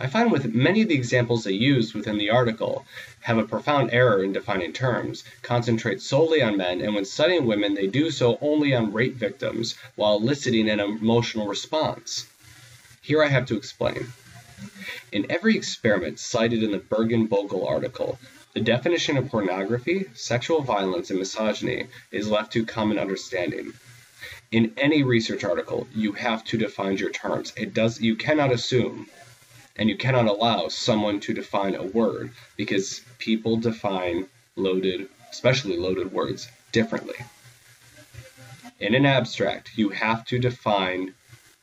I find with many of the examples they used within the article have a profound error in defining terms, concentrate solely on men, and when studying women, they do so only on rape victims while eliciting an emotional response. Here I have to explain. In every experiment cited in the Bergen-Bogle article, the definition of pornography, sexual violence, and misogyny is left to common understanding. In any research article, you have to define your terms. You cannot assume. And you cannot allow someone to define a word because people define loaded, especially loaded words, differently. In an abstract, you have to define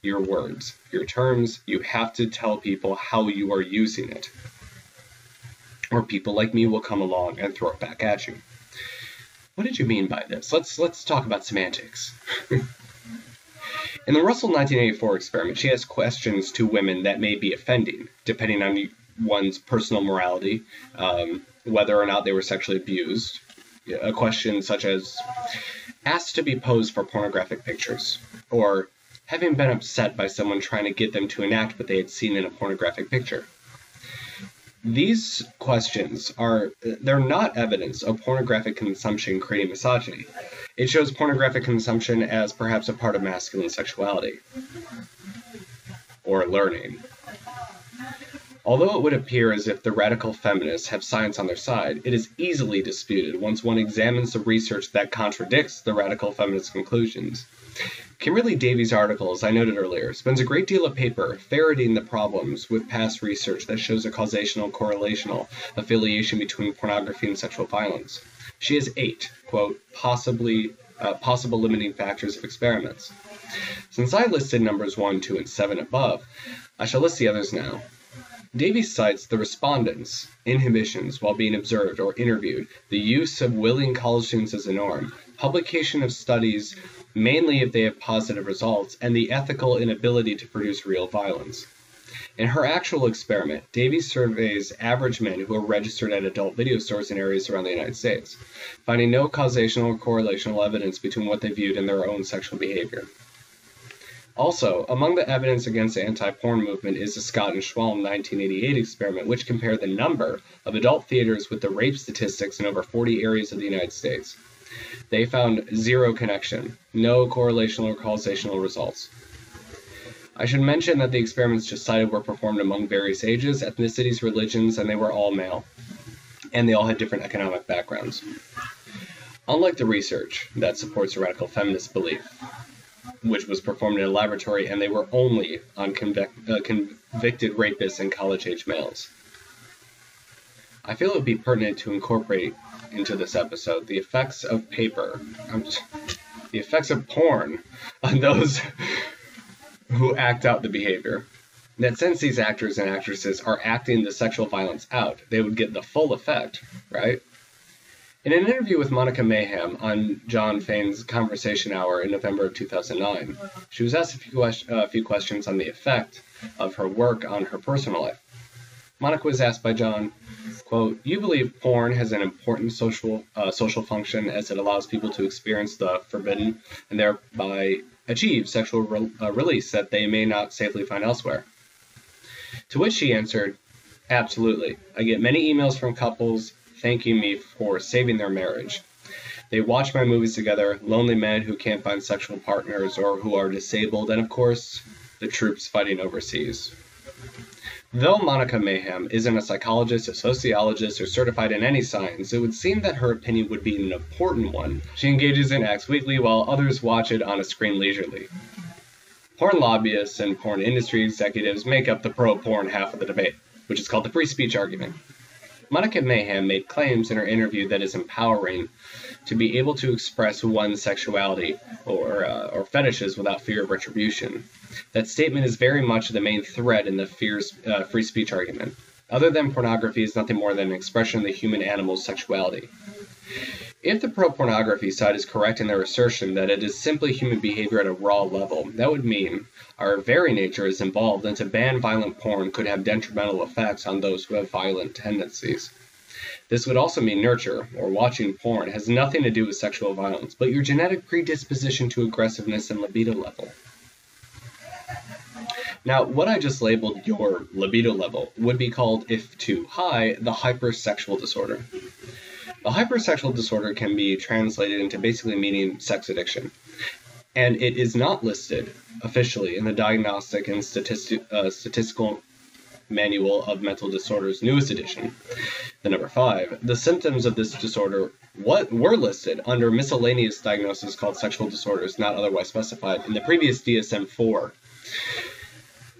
your words, your terms. You have to tell people how you are using it, or people like me will come along and throw it back at you. What did you mean by this? Let's talk about semantics. In the Russell 1984 experiment, she asks questions to women that may be offending, depending on one's personal morality, whether or not they were sexually abused. A question such as, asked to be posed for pornographic pictures, or having been upset by someone trying to get them to enact what they had seen in a pornographic picture. These questions they're not evidence of pornographic consumption creating misogyny. It shows pornographic consumption as perhaps a part of masculine sexuality or learning. Although it would appear as if the radical feminists have science on their side, it is easily disputed once one examines the research that contradicts the radical feminist conclusions. Kimberly Davies' article, as I noted earlier, spends a great deal of paper ferreting the problems with past research that shows a causational correlational affiliation between pornography and sexual violence. She has 8, quote, possible limiting factors of experiments. Since I listed numbers 1, 2, and 7 above, I shall list the others now. Davies cites the respondents' inhibitions while being observed or interviewed, the use of willing college students as a norm, publication of studies mainly if they have positive results, and the ethical inability to produce real violence. In her actual experiment, Davies surveys average men who are registered at adult video stores in areas around the United States, finding no causational or correlational evidence between what they viewed and their own sexual behavior. Also, among the evidence against the anti-porn movement is the Scott and Schwalm 1988 experiment, which compared the number of adult theaters with the rape statistics in over 40 areas of the United States. They found zero connection, no correlational or causational results. I should mention that the experiments just cited were performed among various ages, ethnicities, religions, and they were all male. And they all had different economic backgrounds. Unlike the research that supports a radical feminist belief, which was performed in a laboratory, and they were only on convicted rapists and college-age males. I feel it would be pertinent to incorporate into this episode the effects of the effects of porn on those who act out the behavior. That since these actors and actresses are acting the sexual violence out, they would get the full effect, right? In an interview with Monica Mayhem on John Fain's Conversation Hour in November of 2009, she was asked a few questions on the effect of her work on her personal life. Monica was asked by John, quote, "You believe porn has an important social function as it allows people to experience the forbidden and thereby achieve sexual release that they may not safely find elsewhere?" To which she answered, "Absolutely. I get many emails from couples thanking me for saving their marriage. They watch my movies together, lonely men who can't find sexual partners or who are disabled, and of course, the troops fighting overseas." Though Monica Mayhem isn't a psychologist, a sociologist, or certified in any science, it would seem that her opinion would be an important one. She engages in acts weekly while others watch it on a screen leisurely. Porn lobbyists and porn industry executives make up the pro-porn half of the debate, which is called the free speech argument. Monica Mayhem made claims in her interview that is empowering to be able to express one's sexuality or fetishes without fear of retribution. That statement is very much the main thread in the free speech argument. Other than pornography is nothing more than an expression of the human animal's sexuality. If the pro-pornography side is correct in their assertion that it is simply human behavior at a raw level, that would mean our very nature is involved, and to ban violent porn could have detrimental effects on those who have violent tendencies. This would also mean nurture, or watching porn, has nothing to do with sexual violence, but your genetic predisposition to aggressiveness and libido level. Now, what I just labeled your libido level would be called, if too high, the hypersexual disorder. The hypersexual disorder can be translated into basically meaning sex addiction, and it is not listed officially in the Diagnostic and Statistical Manual of Mental Disorders, newest edition, the number 5. The symptoms of this disorder were listed under miscellaneous diagnosis called sexual disorders, not otherwise specified, in the previous DSM-4.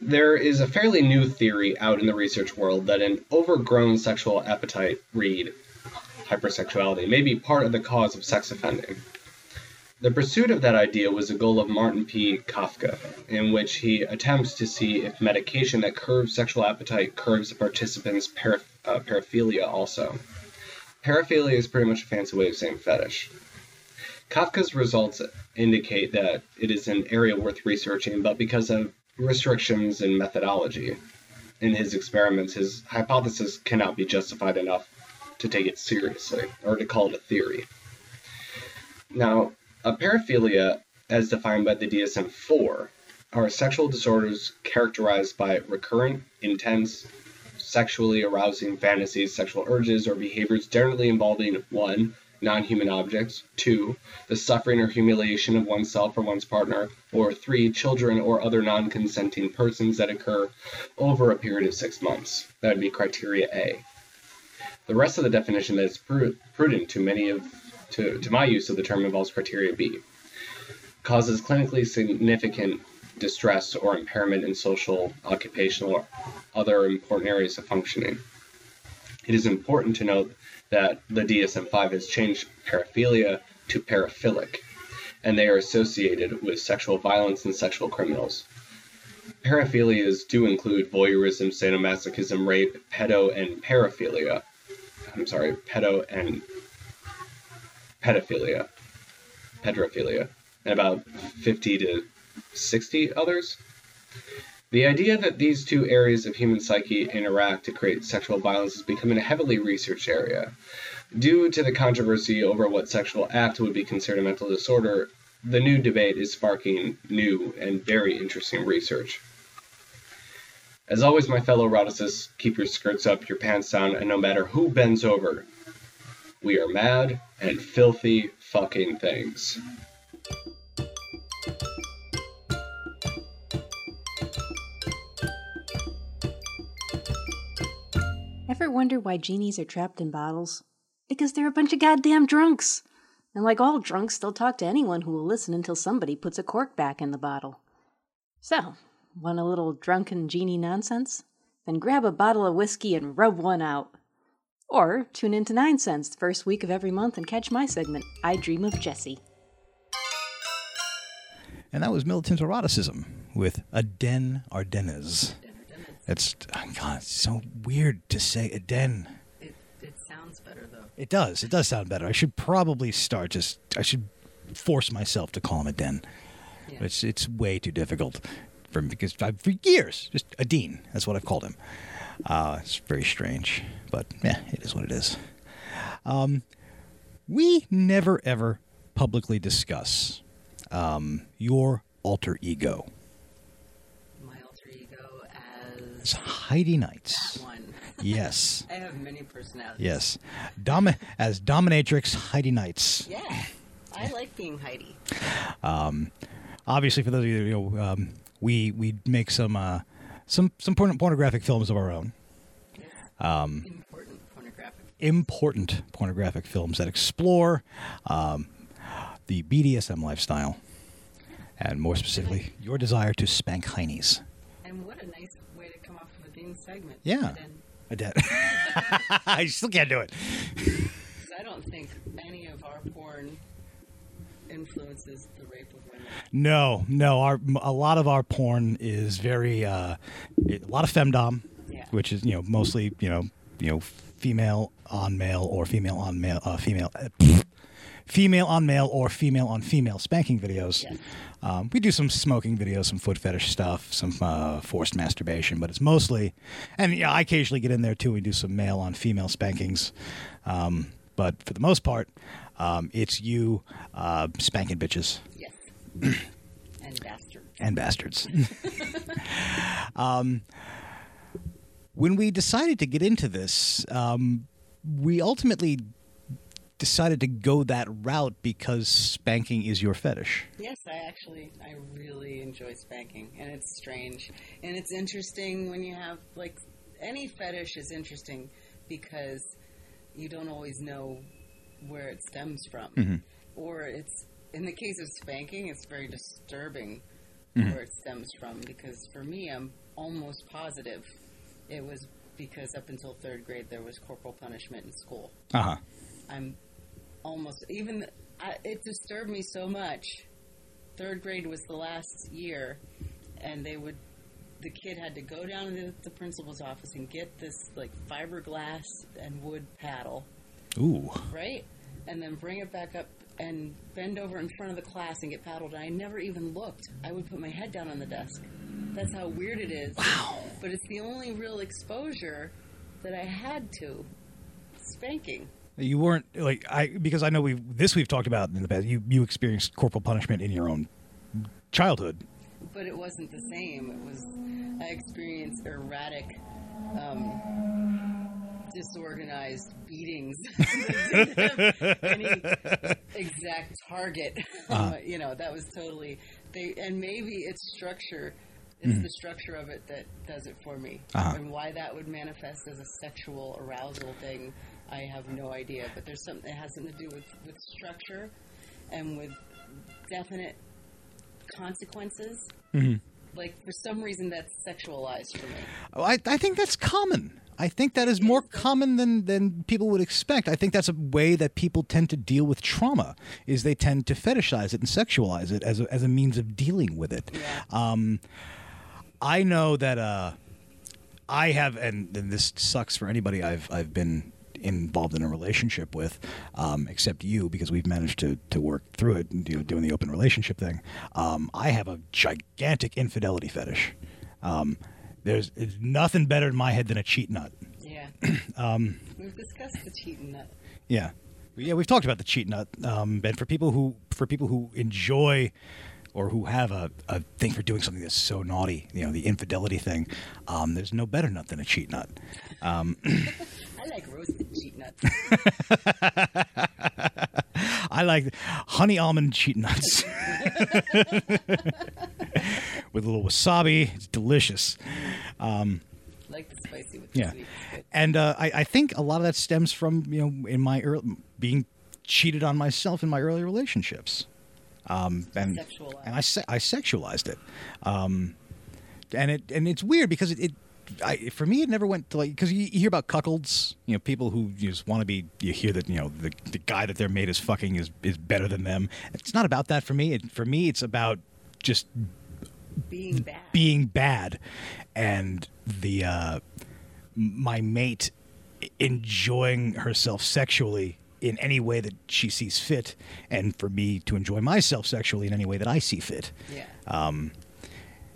There is a fairly new theory out in the research world that an overgrown sexual appetite, read hypersexuality, may be part of the cause of sex offending. The pursuit of that idea was a goal of Martin P. Kafka, in which he attempts to see if medication that curbs sexual appetite curbs the participant's paraphilia also. Paraphilia is pretty much a fancy way of saying fetish. Kafka's results indicate that it is an area worth researching, but because of restrictions in methodology in his experiments, his hypothesis cannot be justified enough to take it seriously, or to call it a theory. Now, a paraphilia, as defined by the DSM-4, are sexual disorders characterized by recurrent, intense, sexually arousing fantasies, sexual urges, or behaviors generally involving 1. Non-human objects, 2. The suffering or humiliation of oneself or one's partner, or 3. Children or other non-consenting persons that occur over a period of 6 months. That would be criteria A. The rest of the definition that is prudent to my use of the term involves criteria B. Causes clinically significant distress or impairment in social, occupational, or other important areas of functioning. It is important to note that the DSM-5 has changed paraphilia to paraphilic, and they are associated with sexual violence and sexual criminals. Paraphilias do include voyeurism, sadomasochism, rape, pedophilia, and about 50 to 60 others. The idea that these two areas of human psyche interact to create sexual violence is becoming a heavily researched area. Due to the controversy over what sexual act would be considered a mental disorder, the new debate is sparking new and very interesting research. As always, my fellow eroticists, keep your skirts up, your pants down, and no matter who bends over, we are mad and filthy fucking things. Ever wonder why genies are trapped in bottles? Because they're a bunch of goddamn drunks. And like all drunks, they'll talk to anyone who will listen until somebody puts a cork back in the bottle. So, want a little drunken genie nonsense? Then grab a bottle of whiskey and rub one out. Or tune into 9 cents the first week of every month and catch my segment, I Dream of Jesse. And that was Militant Eroticism with Aiden Ardennes. It's, God, it's so weird to say Aiden. It sounds better, though. It does. It does sound better. I should probably start I should force myself to call him Aiden. Yeah. It's way too difficult for years, just Aiden. That's what I've called him. It's very strange, but yeah, it is what it is. We never, ever publicly discuss your alter ego. Heidi Nights. That one. Yes. I have many personalities. Yes. As dominatrix Heidi Nights. Yeah. I like being Heidi. Obviously, for those of you that know, we make some pornographic films of our own. Yes. Important pornographic films that explore the BDSM lifestyle, and more specifically, your desire to spank heinies. And what a nice segment. Yeah. Aiden. I still can't do it. I don't think any of our porn influences the rape of women. No. A lot of our porn is very, a lot of femdom, yeah. Which is, mostly, female on male or female on male, female on male or female on female spanking videos. Yes. We do some smoking videos, some foot fetish stuff, some forced masturbation, but it's mostly, and I occasionally get in there too. We do some male on female spankings, but for the most part, it's you spanking bitches. Yes, and bastards. When we decided to get into this, we ultimately decided to go that route because spanking is your fetish. Yes, I really enjoy spanking, and it's strange. And it's interesting when you have, any fetish is interesting because you don't always know where it stems from. Mm-hmm. Or it's, in the case of spanking, it's very disturbing mm-hmm. where it stems from, because for me, I'm almost positive it was because up until third grade, there was corporal punishment in school. Uh-huh. It disturbed me so much. Third grade was the last year, and the kid had to go down to the principal's office and get this fiberglass and wood paddle. Ooh. Right? And then bring it back up. and bend over in front of the class and get paddled. I never even looked. I would put my head down on the desk. That's how weird it is. Wow. But it's the only real exposure that I had to spanking. You weren't like because I know we've talked about in the past. You experienced corporal punishment in your own childhood. But it wasn't the same. It was I experienced erratic, disorganized beatings. Any exact target, you know, that was totally. And maybe it's structure. It's the structure of it that does it for me, and why that would manifest as a sexual arousal thing. I have no idea, but there's something that has something to do with structure and with definite consequences. Mm-hmm. Like, for some reason, that's sexualized for me. Oh, I think that's common. I think that is more common than people would expect. I think that's a way that people tend to deal with trauma, is they tend to fetishize it and sexualize it as a means of dealing with it. Yeah. I know that I have, and this sucks for anybody I've been involved in a relationship with, except you, because we've managed to work through it and doing the open relationship thing. I have a gigantic infidelity fetish. There's nothing better in my head than a cheat nut. Yeah. We've discussed the cheat nut. Yeah. Yeah, we've talked about the cheat nut. And for people who enjoy or who have a thing for doing something that's so naughty, you know, the infidelity thing, there's no better nut than a cheat nut. I like roasted cheat nuts. I like honey almond cheat nuts. With a little wasabi. It's delicious. Like the spicy with the sweet. And I think a lot of that stems from, you know, in my being cheated on myself in my early relationships. And I sexualized it. And it's weird because for me, it never went to, like, because you hear about cuckolds, you know, people who just want to be, you hear that, you know, the guy that they're made is fucking is better than them. It's not about that for me. It's about just being bad. And the, my mate enjoying herself sexually in any way that she sees fit. And for me to enjoy myself sexually in any way that I see fit. Yeah.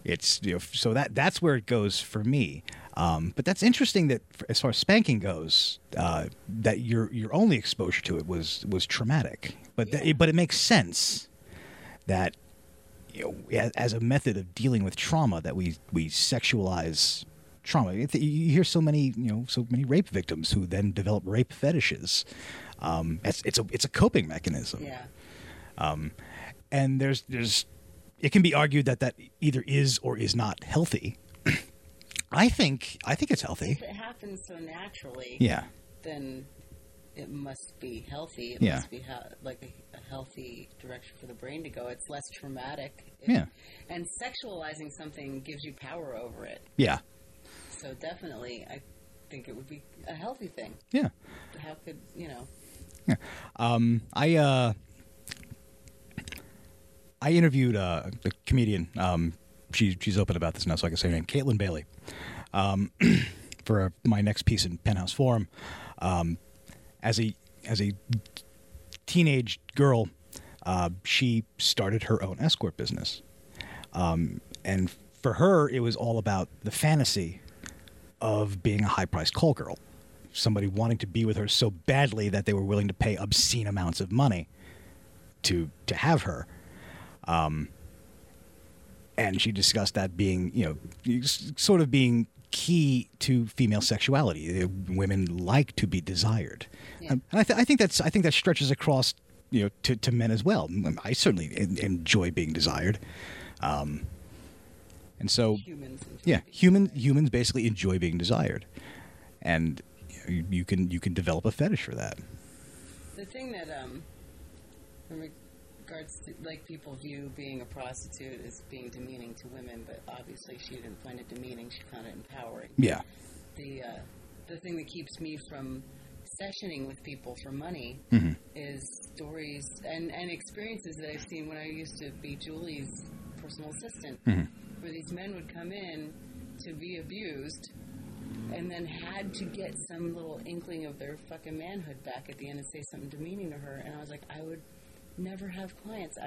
It's, you know, so that's where it goes for me. But that's interesting that as far as spanking goes, that your only exposure to it was traumatic. But yeah. But it makes sense that, you know, as a method of dealing with trauma, that we sexualize trauma. You hear so many rape victims who then develop rape fetishes. It's a coping mechanism. Yeah. And there's. It can be argued that either is or is not healthy. I think it's healthy. If it happens so naturally, yeah, then it must be healthy. It must be like a healthy direction for the brain to go. It's less traumatic. And sexualizing something gives you power over it. Yeah. So definitely, I think it would be a healthy thing. Yeah. How could, you know? Yeah. I interviewed a comedian. She's open about this now, so I can say her name, Caitlin Bailey, for my next piece in Penthouse Forum. As a teenage girl, she started her own escort business, and for her, it was all about the fantasy of being a high-priced call girl, somebody wanting to be with her so badly that they were willing to pay obscene amounts of money to have her. And she discussed that being, you know, sort of being key to female sexuality. Women like to be desired, yeah. And I think that stretches across, you know, to men as well. I certainly enjoy being desired, and so humans basically enjoy being desired, and you know, you can develop a fetish for that. The thing that like people view being a prostitute as being demeaning to women, but obviously she didn't find it demeaning. She found it empowering. Yeah. The thing that keeps me from sessioning with people for money is stories and experiences that I've seen when I used to be Julie's personal assistant, where these men would come in to be abused and then had to get some little inkling of their fucking manhood back at the end and say something demeaning to her. And I was like, I would never have clients.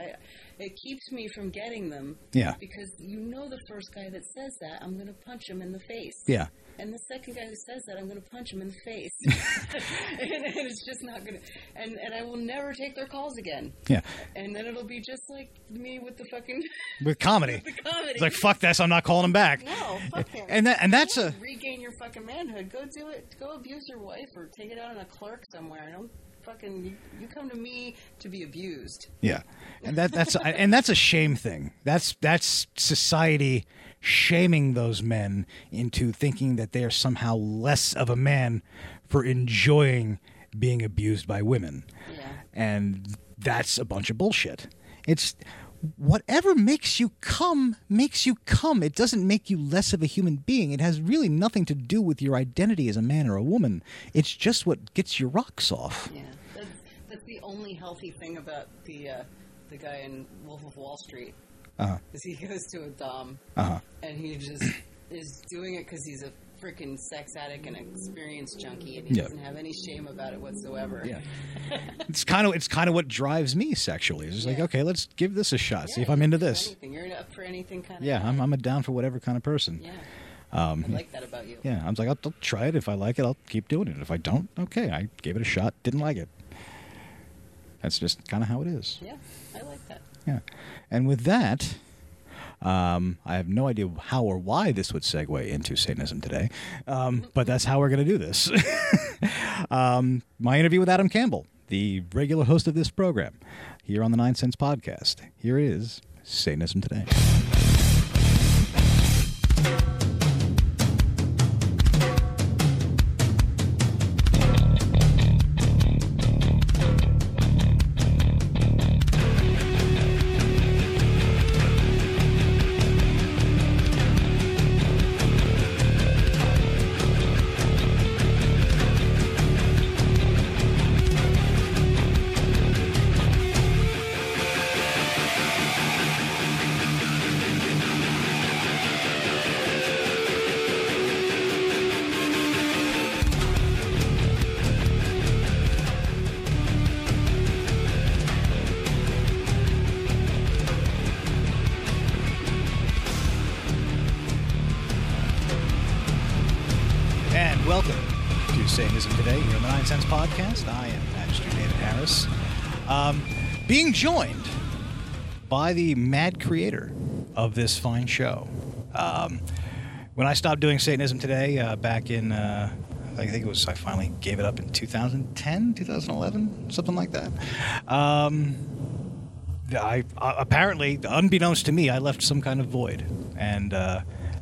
It keeps me from getting them. Yeah. Because you know the first guy that says that, I'm going to punch him in the face. Yeah. And the second guy who says that, I'm going to punch him in the face. and it's just not going to... And I will never take their calls again. Yeah. And then it'll be just like me with the fucking... With comedy. With the comedy. It's like, fuck this, I'm not calling him back. No, fuck him. And that's a... Regain your fucking manhood. Go do it. Go abuse your wife or take it out on a clerk somewhere. Don't... Fucking, you come to me to be abused. Yeah, and that's a shame thing. That's society shaming those men into thinking that they are somehow less of a man for enjoying being abused by women. Yeah, and that's a bunch of bullshit. It's whatever makes you come makes you come. It doesn't make you less of a human being. It has really nothing to do with your identity as a man or a woman. It's just what gets your rocks off. Yeah. The only healthy thing about the guy in Wolf of Wall Street is he goes to a dom and he just is doing it because he's a freaking sex addict and experienced junkie, and he doesn't have any shame about it whatsoever. Yeah, it's kind of what drives me sexually. It's just like, okay, let's give this a shot, see if I'm into this. Anything. You're up for anything kind of. Yeah, I'm a down for whatever kind of person. Yeah. I like that about you. Yeah, I was like, I'll try it. If I like it, I'll keep doing it. If I don't, okay, I gave it a shot. Didn't like it. That's just kind of how it is. Yeah, I like that. Yeah. And with that, I have no idea how or why this would segue into Satanism Today, but that's how we're going to do this. My interview with Adam Campbell, the regular host of this program, here on the 9 Cents Podcast. Here is Satanism Today. Being joined by the mad creator of this fine show. When I stopped doing Satanism Today back in, I think it was, I finally gave it up in 2010, 2011, something like that. I apparently, unbeknownst to me, I left some kind of void. And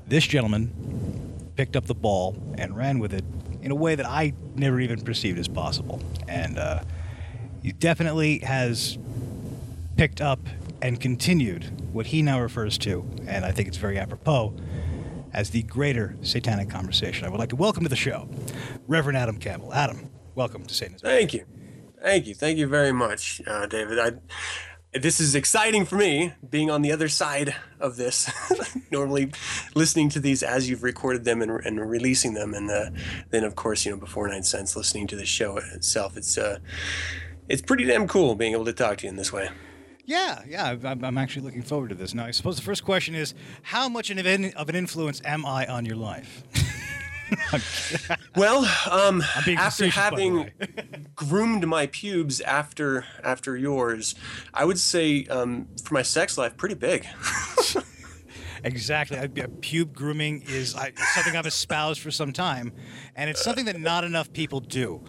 this gentleman picked up the ball and ran with it in a way that I never even perceived as possible. And he definitely has... picked up and continued what he now refers to, and I think it's very apropos, as the greater satanic conversation. I would like to welcome to the show, Reverend Adam Campbell. Adam, welcome to Satanism. Thank you. Thank you. Thank you very much, David. This is exciting for me, being on the other side of this, normally listening to these as you've recorded them and releasing them, and then, of course, you know, before 9 Cents, listening to the show itself. It's pretty damn cool being able to talk to you in this way. Yeah, I'm actually looking forward to this. Now, I suppose the first question is, how much of an influence am I on your life? Well, after having groomed my pubes after yours, I would say for my sex life, pretty big. Exactly. Pube grooming is something I've espoused for some time, and it's something that not enough people do.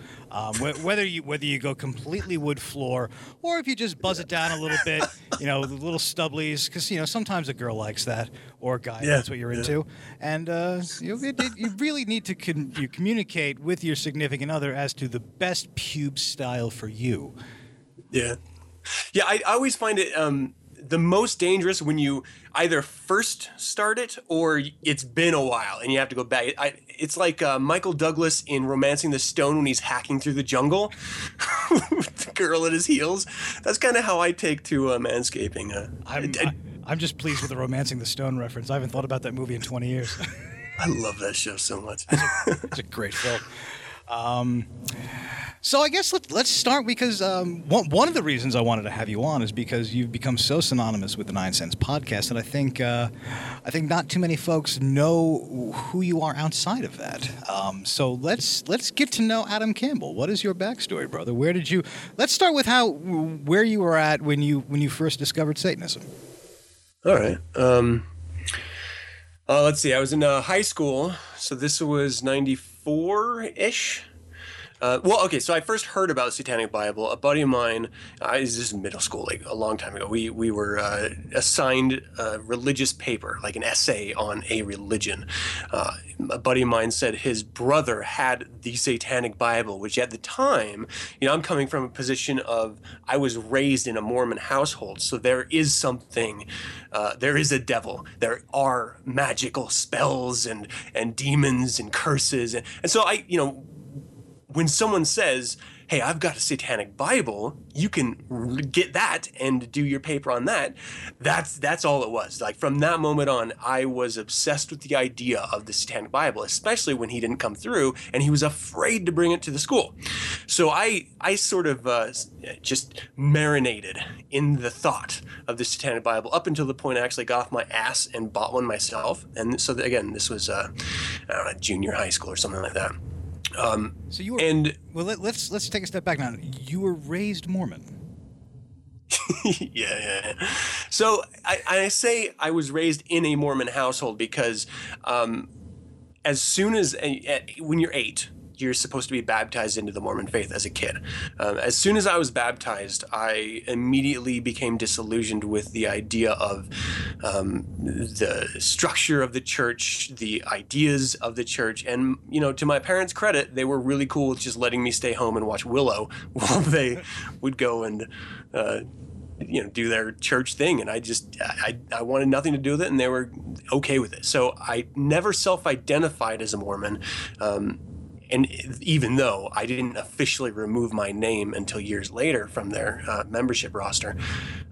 Whether you go completely wood floor, or if you just buzz it down a little bit, you know, the little stubblies, because, you know, sometimes a girl likes that, or a guy, that's what you're into. And you really need to communicate with your significant other as to the best pube style for you. Yeah. Yeah, I always find it... the most dangerous when you either first start it or it's been a while and you have to go back. It's like Michael Douglas in Romancing the Stone when he's hacking through the jungle with the girl at his heels. That's kind of how I take to manscaping. I'm just pleased with the Romancing the Stone reference. I haven't thought about that movie in 20 years. I love that show so much. It's a great film. So I guess let's start, because one of the reasons I wanted to have you on is because you've become so synonymous with the 9 Cents podcast, and I think not too many folks know who you are outside of that. So let's get to know Adam Campbell. What is your backstory, brother? Where did you? Let's start with where you were at when you first discovered Satanism. All right. Let's see. I was in high school, so this was 94-ish. So I first heard about the Satanic Bible. A buddy of mine, this is middle school, like a long time ago. We were assigned a religious paper, like an essay on a religion. A buddy of mine said his brother had the Satanic Bible, which at the time, I'm coming from a position of I was raised in a Mormon household, so there is something, there is a devil. There are magical spells and demons and curses, and so I, when someone says, hey, I've got a Satanic Bible, you can get that and do your paper on that. That's all it was. Like, from that moment on, I was obsessed with the idea of the Satanic Bible, especially when he didn't come through and he was afraid to bring it to the school. So I sort of just marinated in the thought of the Satanic Bible up until the point I actually got off my ass and bought one myself. And so, again, this was junior high school or something like that. So you were, let's take a step back now. You were raised Mormon. Yeah. So I say I was raised in a Mormon household because as soon as when you're 8, you're supposed to be baptized into the Mormon faith as a kid. As soon as I was baptized, I immediately became disillusioned with the idea of the structure of the church, the ideas of the church. And, to my parents' credit, they were really cool with just letting me stay home and watch Willow while they would go and do their church thing. And I wanted nothing to do with it, and they were okay with it. So I never self-identified as a Mormon. And even though I didn't officially remove my name until years later from their membership roster,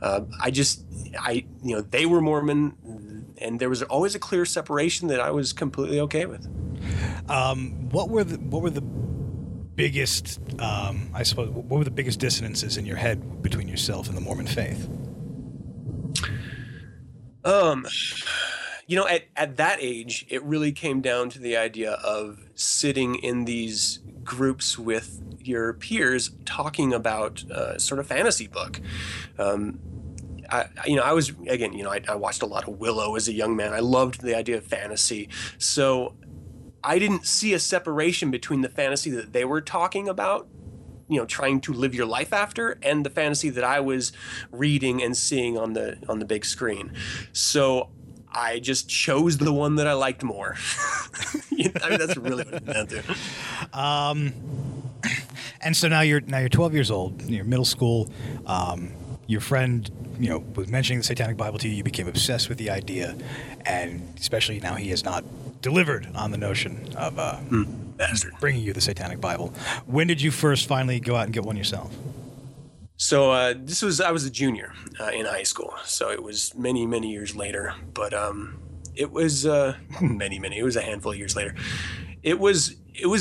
they were Mormon, and there was always a clear separation that I was completely okay with. What were the biggest, what were the biggest dissonances in your head between yourself and the Mormon faith? At that age, it really came down to the idea of sitting in these groups with your peers talking about sort of fantasy book. I watched a lot of Willow as a young man. I loved the idea of fantasy. So I didn't see a separation between the fantasy that they were talking about, trying to live your life after, and the fantasy that I was reading and seeing on the big screen. So I just chose the one that I liked more. That's really what it meant to. And so now you're 12 years old. You're middle school. Your friend, was mentioning the Satanic Bible to you. You became obsessed with the idea, and especially now he has not delivered on the notion of bringing you the Satanic Bible. When did you first finally go out and get one yourself? So I was a junior in high school, so it was many, many years later, but it was it was a handful of years later. It was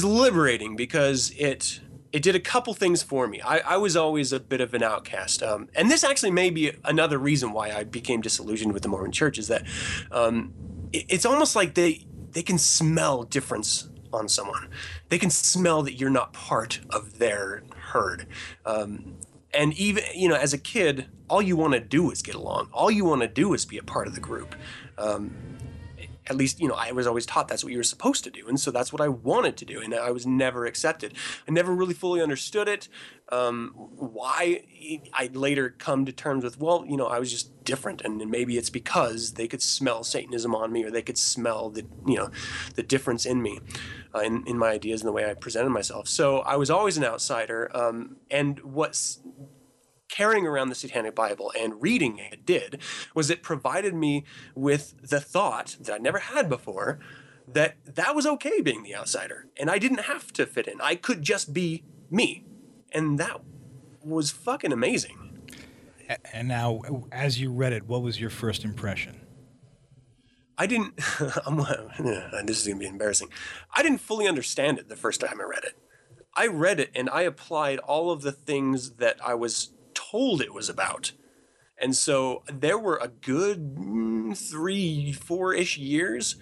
liberating because it did a couple things for me. I was always a bit of an outcast, and this actually may be another reason why I became disillusioned with the Mormon Church, is that it's almost like they can smell difference on someone. They can smell that you're not part of their herd. And even, as a kid, all you want to do is get along. All you want to do is be a part of the group. At least, I was always taught that's what you were supposed to do. And so that's what I wanted to do. And I was never accepted. I never really fully understood it. Why I later come to terms with, I was just different. And maybe it's because they could smell Satanism on me, or they could smell the difference in me, in my ideas and the way I presented myself. So I was always an outsider. And what's carrying around the Satanic Bible and reading it did was it provided me with the thought that I never had before, that was okay being the outsider, and I didn't have to fit in. I could just be me, and that was fucking amazing. And now, as you read it, what was your first impression? This is going to be embarrassing. I didn't fully understand it the first time I read it. I read it and I applied all of the things that I was told it was about. And so there were a good 3-4-ish years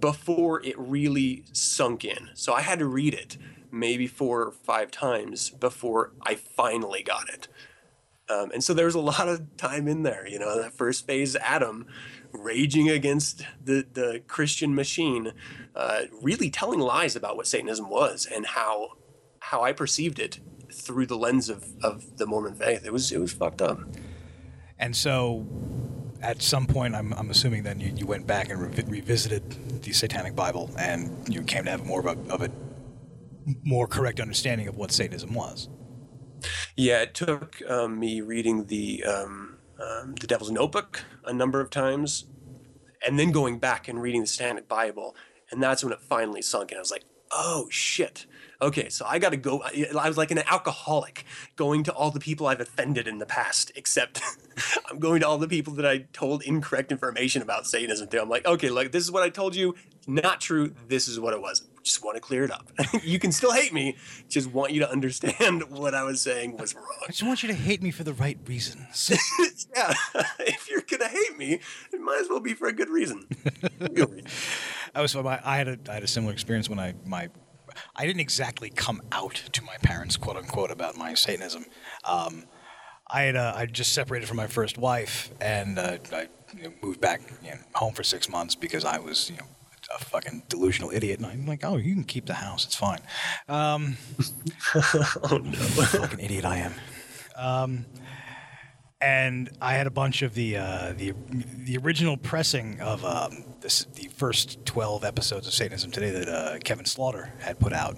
before it really sunk in. So I had to read it maybe 4 or 5 times before I finally got it. And so there was a lot of time in there, you know, that first phase, Adam raging against the Christian machine, really telling lies about what Satanism was and how I perceived it through the lens of the Mormon faith. It was fucked up. And so at some point, I'm assuming then you went back and revisited the Satanic Bible and you came to have more of a more correct understanding of what Satanism was. Yeah, it took me reading the Devil's Notebook a number of times and then going back and reading the Satanic Bible. And that's when it finally sunk in. I was like, oh, shit. Okay, so I got to go. I was like an alcoholic going to all the people I've offended in the past, except I'm going to all the people that I told incorrect information about Satanism to. I'm like, okay, like this is what I told you. Not true. This is what it was. Just want to clear it up. You can still hate me. Just want you to understand what I was saying was wrong. I just want you to hate me for the right reasons. Yeah. If you're going to hate me, it might as well be for a good reason. I had a similar experience when I didn't exactly come out to my parents, quote unquote, about my Satanism. I just separated from my first wife, and I moved back home for 6 months because I was a fucking delusional idiot, and I'm like, oh, you can keep the house, it's fine. Oh no, fucking idiot I am. And I had a bunch of the original pressing of the first 12 episodes of Satanism Today that Kevin Slaughter had put out.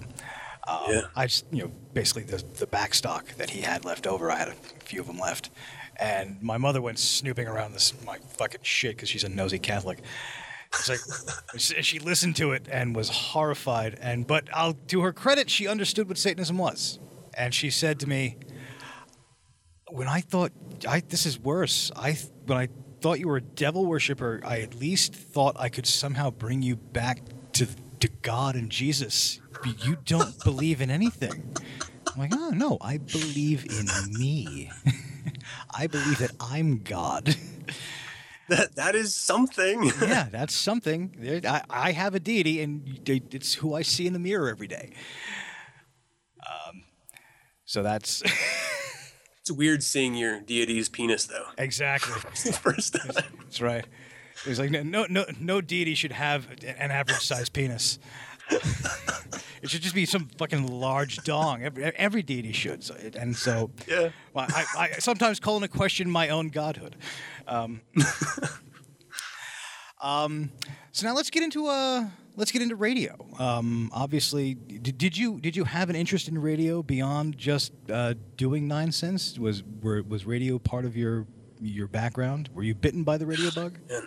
Yeah. I just, basically the back stock that he had left over, I had a few of them left. And my mother went snooping around my fucking shit because she's a nosy Catholic. It's like she listened to it and was horrified. But I'll to her credit, she understood what Satanism was. And she said to me, when I thought, this is worse. When I thought you were a devil worshiper, I at least thought I could somehow bring you back to God and Jesus. But you don't believe in anything. I'm like, oh, no, I believe in me. I believe that I'm God. That is something. Yeah, that's something. I have a deity, and it's who I see in the mirror every day. So that's... It's weird seeing your deity's penis, though. Exactly. First time. That's right. It was like no deity should have an average-sized penis. It should just be some fucking large dong. Every deity should. And so, yeah. Well, I sometimes call into question my own godhood. So now let's get into radio. Obviously, did you have an interest in radio beyond just doing 9 cents? Was radio part of your background? Were you bitten by the radio bug? Yeah.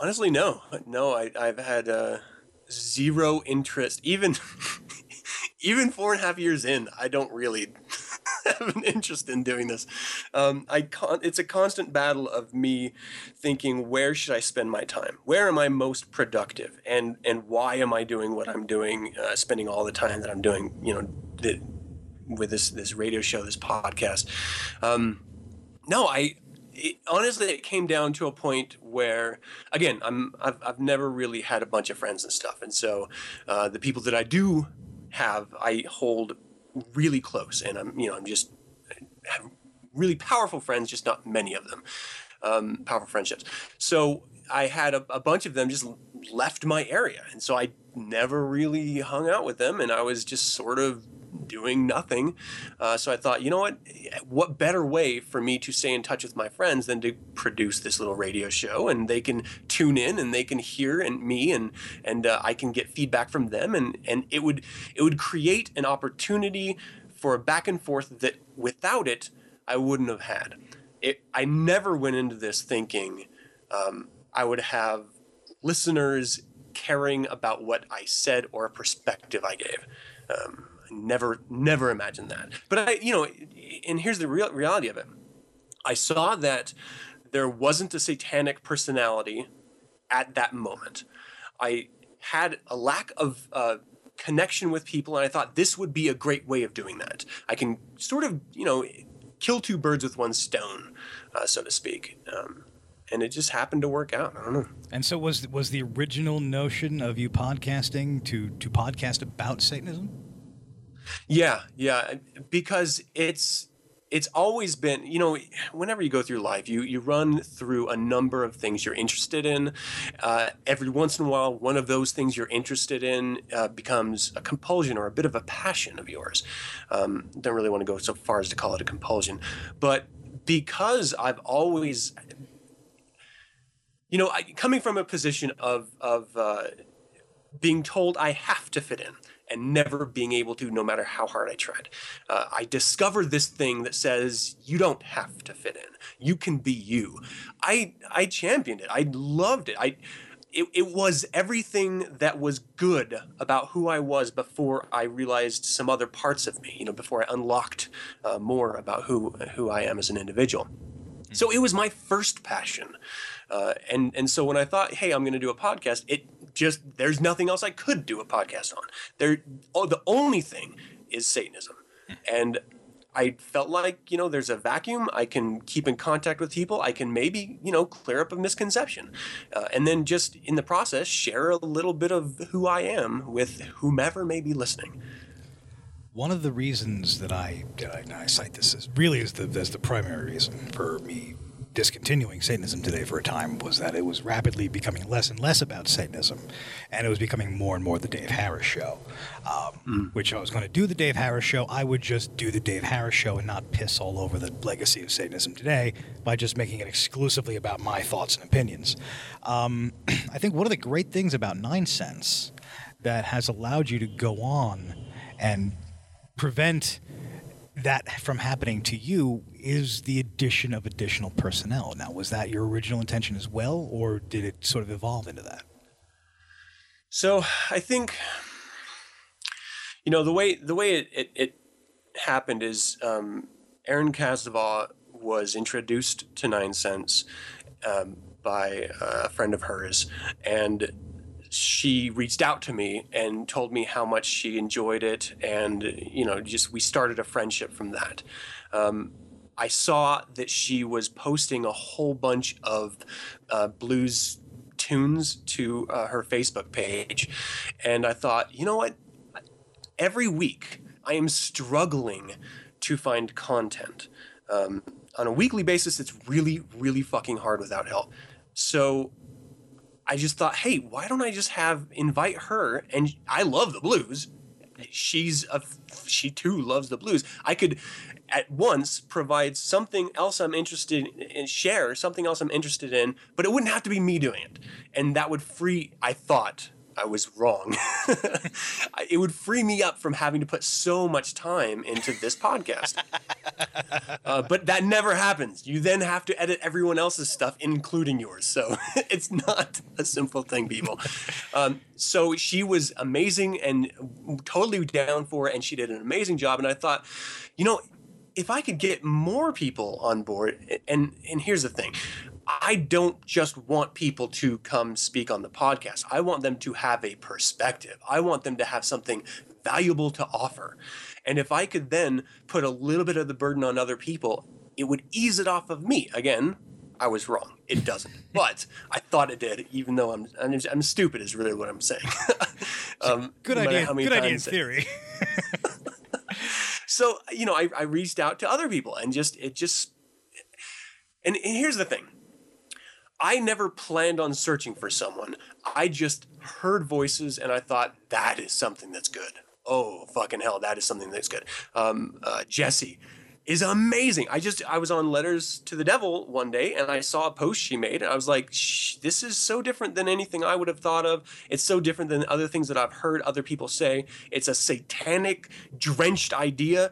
Honestly, no. I've had zero interest. Even 4.5 years in, I don't really have an interest in doing this. It's a constant battle of me thinking, where should I spend my time? Where am I most productive? And why am I doing what I'm doing, spending all the time that I'm doing, with this radio show, this podcast? Honestly, it came down to a point where, again, I've never really had a bunch of friends and stuff. And so the people that I do have, I hold really close, and I have really powerful friends, just not many of them, powerful friendships. So I had a bunch of them just left my area, and so I never really hung out with them, and I was just sort of doing nothing. So I thought, you know what better way for me to stay in touch with my friends than to produce this little radio show, and they can tune in and they can hear and me and I can get feedback from them, and it would create an opportunity for a back and forth that without it I wouldn't have had. I never went into this thinking I would have listeners caring about what I said or a perspective I gave. Never imagined that. But and here's the reality of it. I saw that there wasn't a satanic personality at that moment. I had a lack of connection with people, and I thought this would be a great way of doing that. I can sort of, you know, kill two birds with one stone, so to speak. And it just happened to work out. I don't know. And so was the original notion of you podcasting to podcast about Satanism? Yeah, yeah, because it's always been, you know, whenever you go through life, you run through a number of things you're interested in. Every once in a while, one of those things you're interested in becomes a compulsion or a bit of a passion of yours. Don't really want to go so far as to call it a compulsion. But because I've always, you know, coming from a position of being told I have to fit in, and never being able to, no matter how hard I tried. I discovered this thing that says, you don't have to fit in. You can be you. I championed it. I loved it. It was everything that was good about who I was before I realized some other parts of me, you know, before I unlocked more about who I am as an individual. So it was my first passion. And so when I thought, hey, I'm going to do a podcast, there's nothing else I could do a podcast on. The only thing is Satanism. And I felt like, you know, there's a vacuum. I can keep in contact with people. I can maybe, you know, clear up a misconception. And then just in the process, share a little bit of who I am with whomever may be listening. One of the reasons that I cite this as really as the primary reason for me discontinuing Satanism Today for a time was that it was rapidly becoming less and less about Satanism, and it was becoming more and more the Dave Harris show. Which I was going to do the Dave Harris show. I would just do the Dave Harris show and not piss all over the legacy of Satanism Today by just making it exclusively about my thoughts and opinions. I think one of the great things about 9 Cents that has allowed you to go on and prevent that from happening to you is the addition of additional personnel. Now, was that your original intention as well, or did it sort of evolve into that? So I think, you know, the way it happened is Erin Casaval was introduced to 9 Cents by a friend of hers, and she reached out to me and told me how much she enjoyed it, and, you know, just we started a friendship from that. I saw that she was posting a whole bunch of blues tunes to her Facebook page, and I thought, you know what? Every week I am struggling to find content. On a weekly basis, it's really, really fucking hard without help. So I just thought, hey, why don't I just invite her? And I love the blues. She too loves the blues. I could at once provide something else I'm interested in and share something else I'm interested in, but it wouldn't have to be me doing it. And that would free, I thought I was wrong. It would free me up from having to put so much time into this podcast. But that never happens. You then have to edit everyone else's stuff, including yours. So it's not a simple thing, people. So she was amazing and totally down for it, and she did an amazing job. And I thought, you know, if I could get more people on board, and here's the thing. I don't just want people to come speak on the podcast. I want them to have a perspective. I want them to have something valuable to offer. And if I could then put a little bit of the burden on other people, it would ease it off of me. Again, I was wrong. It doesn't. But I thought it did, even though I'm stupid is really what I'm saying. Good idea. Good idea in theory. So, you know, I reached out to other people and and here's the thing. I never planned on searching for someone. I just heard voices and I thought, that is something that's good. Oh, fucking hell, that is something that's good. Jesse is amazing. I was on Letters to the Devil one day and I saw a post she made and I was like, this is so different than anything I would have thought of. It's so different than other things that I've heard other people say. It's a satanic, drenched idea.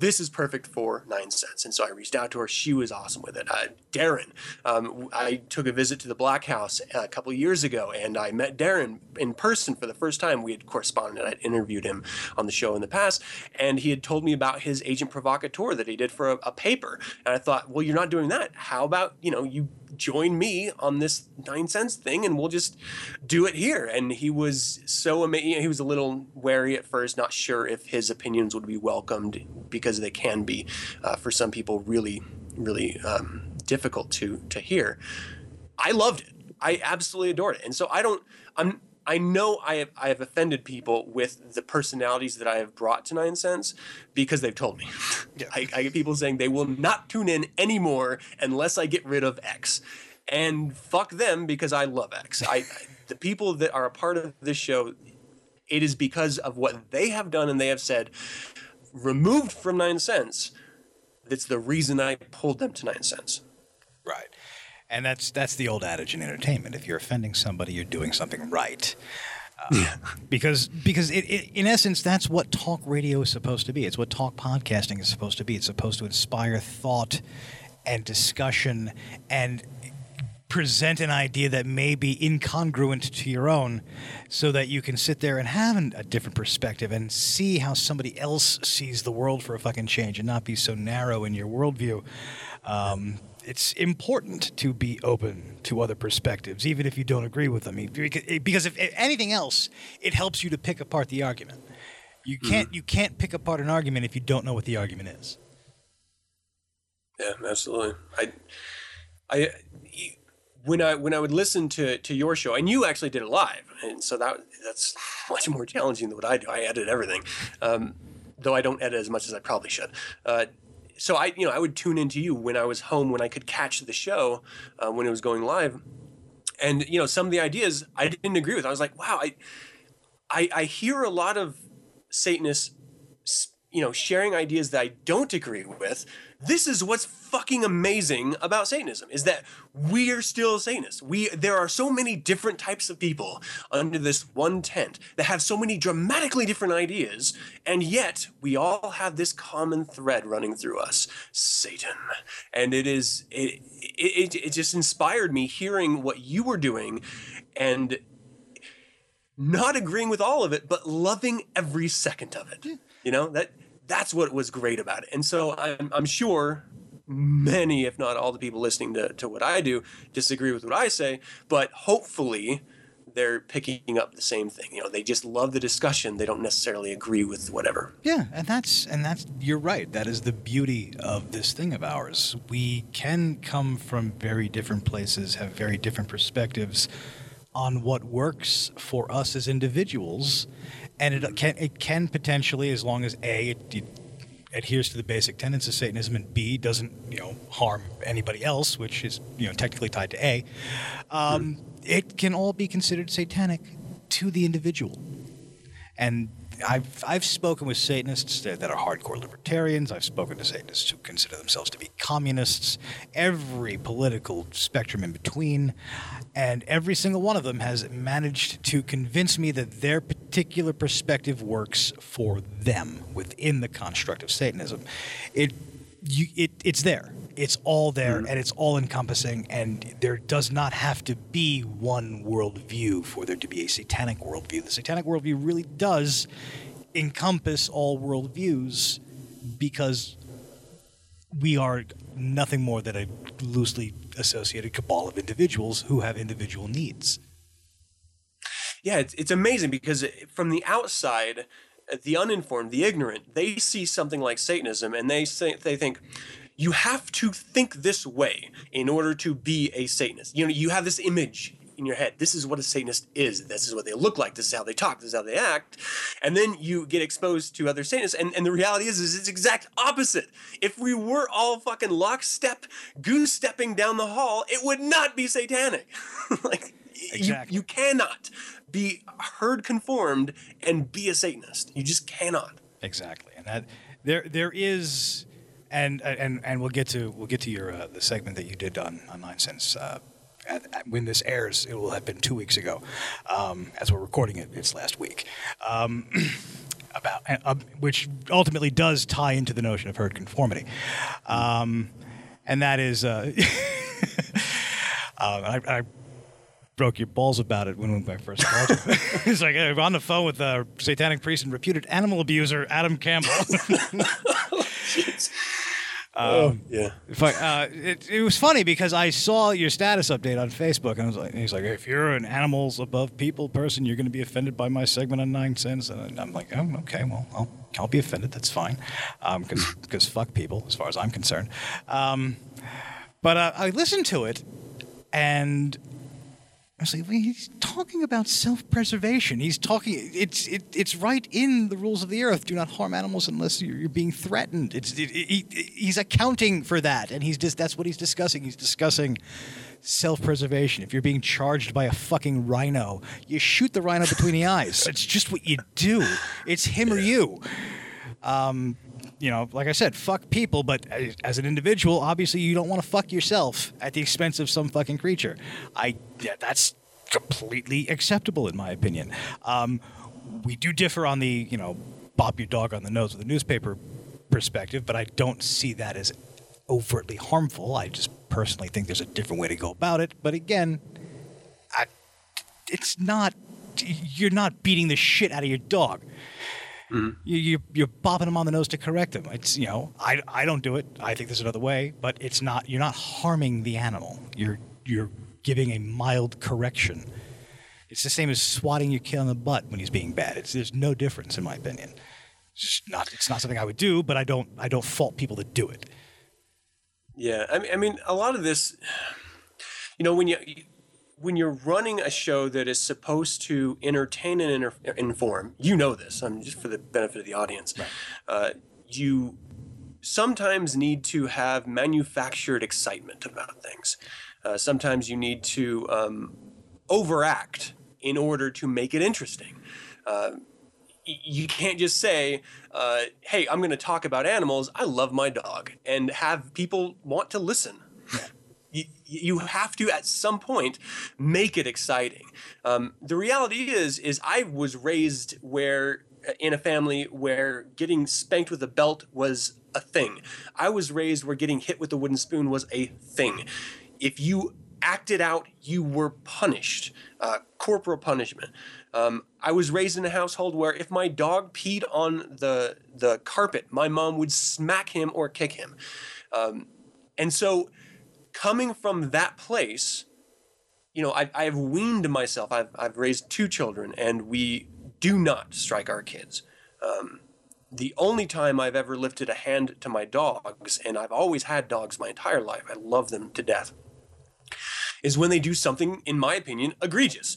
This is perfect for 9 Cents. And so I reached out to her. She was awesome with it. Darren, I took a visit to the Black House a couple of years ago, and I met Darren in person for the first time. We had corresponded. I'd interviewed him on the show in the past, and he had told me about his agent provocateur that he did for a paper. And I thought, well, you're not doing that. How about, you know, you join me on this 9 cents thing and we'll just do it here. And he was so amazing. He was a little wary at first, not sure if his opinions would be welcomed, because they can be, for some people, really, really difficult to hear. I loved it. I absolutely adored it. And so I know I have offended people with the personalities that I have brought to 9 Cents, because they've told me. Yeah. I get people saying they will not tune in anymore unless I get rid of X. And fuck them, because I love X. The people that are a part of this show, it is because of what they have done and they have said, removed from 9 Cents, that's the reason I pulled them to 9 Cents. Right. And that's the old adage in entertainment. If you're offending somebody, you're doing something right. Because it, in essence, that's what talk radio is supposed to be. It's what talk podcasting is supposed to be. It's supposed to inspire thought and discussion and present an idea that may be incongruent to your own, so that you can sit there and have a different perspective and see how somebody else sees the world for a fucking change, and not be so narrow in your worldview. It's important to be open to other perspectives, even if you don't agree with them. Because if anything else, it helps you to pick apart the argument. You can't pick apart an argument if you don't know what the argument is. Yeah, absolutely. When I would listen to your show, and you actually did it live, and so that's much more challenging than what I do. I edit everything, though I don't edit as much as I probably should. So I would tune into you when I was home, when I could catch the show, when it was going live, and some of the ideas I didn't agree with. I was like, wow, I hear a lot of Satanists, sharing ideas that I don't agree with. This is what's fucking amazing about Satanism, is that we are still Satanists. There are so many different types of people under this one tent that have so many dramatically different ideas, and yet we all have this common thread running through us: Satan. And it just inspired me hearing what you were doing, and not agreeing with all of it, but loving every second of it. That's what was great about it. And so I'm sure many, if not all, the people listening to what I do disagree with what I say, but hopefully they're picking up the same thing. They just love the discussion. They don't necessarily agree with whatever. Yeah, and that's you're right. That is the beauty of this thing of ours. We can come from very different places, have very different perspectives on what works for us as individuals. And it can potentially, as long as A, it adheres to the basic tenets of Satanism, and B, doesn't harm anybody else, which is technically tied to A. It can all be considered satanic to the individual. And I've spoken with Satanists that are hardcore libertarians. I've spoken to Satanists who consider themselves to be communists, every political spectrum in between, and every single one of them has managed to convince me that their particular perspective works for them within the construct of Satanism. It's there. It's all there, and it's all-encompassing, and there does not have to be one worldview for there to be a satanic worldview. The satanic worldview really does encompass all worldviews, because we are nothing more than a loosely associated cabal of individuals who have individual needs. Yeah, it's amazing, because from the outside, the uninformed, the ignorant, they see something like Satanism, and they think, you have to think this way in order to be a Satanist. You have this image in your head. This is what a Satanist is. This is what they look like. This is how they talk. This is how they act. And then you get exposed to other Satanists. And the reality is it's exact opposite. If we were all fucking lockstep, goose-stepping down the hall, it would not be satanic. Exactly. You cannot be herd conformed and be a Satanist. You just cannot. Exactly. And that there is... And we'll get to your the segment that you did on 9 Cents. When this airs, it will have been 2 weeks ago. As we're recording it, it's last week. Which ultimately does tie into the notion of herd conformity, and that is I broke your balls about it when I first called you. It's like I'm on the phone with a satanic priest and reputed animal abuser Adam Campbell. It was funny because I saw your status update on Facebook, and I was like, he's like, if you're an animals above people person, you're going to be offended by my segment on 9 cents. And I'm like, oh, okay, well, I'll be offended. That's fine, because fuck people, as far as I'm concerned. But I listened to it, and I was like, well, he's talking about self-preservation. He's talking. It's right in the rules of the earth. Do not harm animals unless you're being threatened. He's accounting for that, and that's what he's discussing. He's discussing self-preservation. If you're being charged by a fucking rhino, you shoot the rhino between the eyes. It's just what you do. It's him or you. You know, like I said, fuck people, but as an individual, obviously you don't want to fuck yourself at the expense of some fucking creature. That's completely acceptable in my opinion. We do differ on the, you know, bop your dog on the nose with a newspaper perspective, but I don't see that as overtly harmful. I just personally think there's a different way to go about it. But again, it's not, you're not beating the shit out of your dog. Mm-hmm. You're bopping them on the nose to correct them. It's, you know, I don't do it. I think there's another way, but it's not. You're not harming the animal. You're giving a mild correction. It's the same as swatting your kid on the butt when he's being bad. There's no difference in my opinion. It's not something I would do, but I don't fault people that do it. Yeah, I mean, a lot of this, you know, when you're running a show that is supposed to entertain and inform, you know this. I'm just for the benefit of the audience. Right. You sometimes need to have manufactured excitement about things. Sometimes you need to overact in order to make it interesting. You can't just say, hey, I'm going to talk about animals. I love my dog, and have people want to listen. You have to, at some point, make it exciting. The reality is I was raised in a family where getting spanked with a belt was a thing. I was raised where getting hit with a wooden spoon was a thing. If you acted out, you were punished, corporal punishment. I was raised in a household where if my dog peed on the carpet, my mom would smack him or kick him. And so coming from that place, you know, I've weaned myself. I've raised two children, and we do not strike our kids. The only time I've ever lifted a hand to my dogs, and I've always had dogs my entire life, I love them to death, is when they do something, in my opinion, egregious.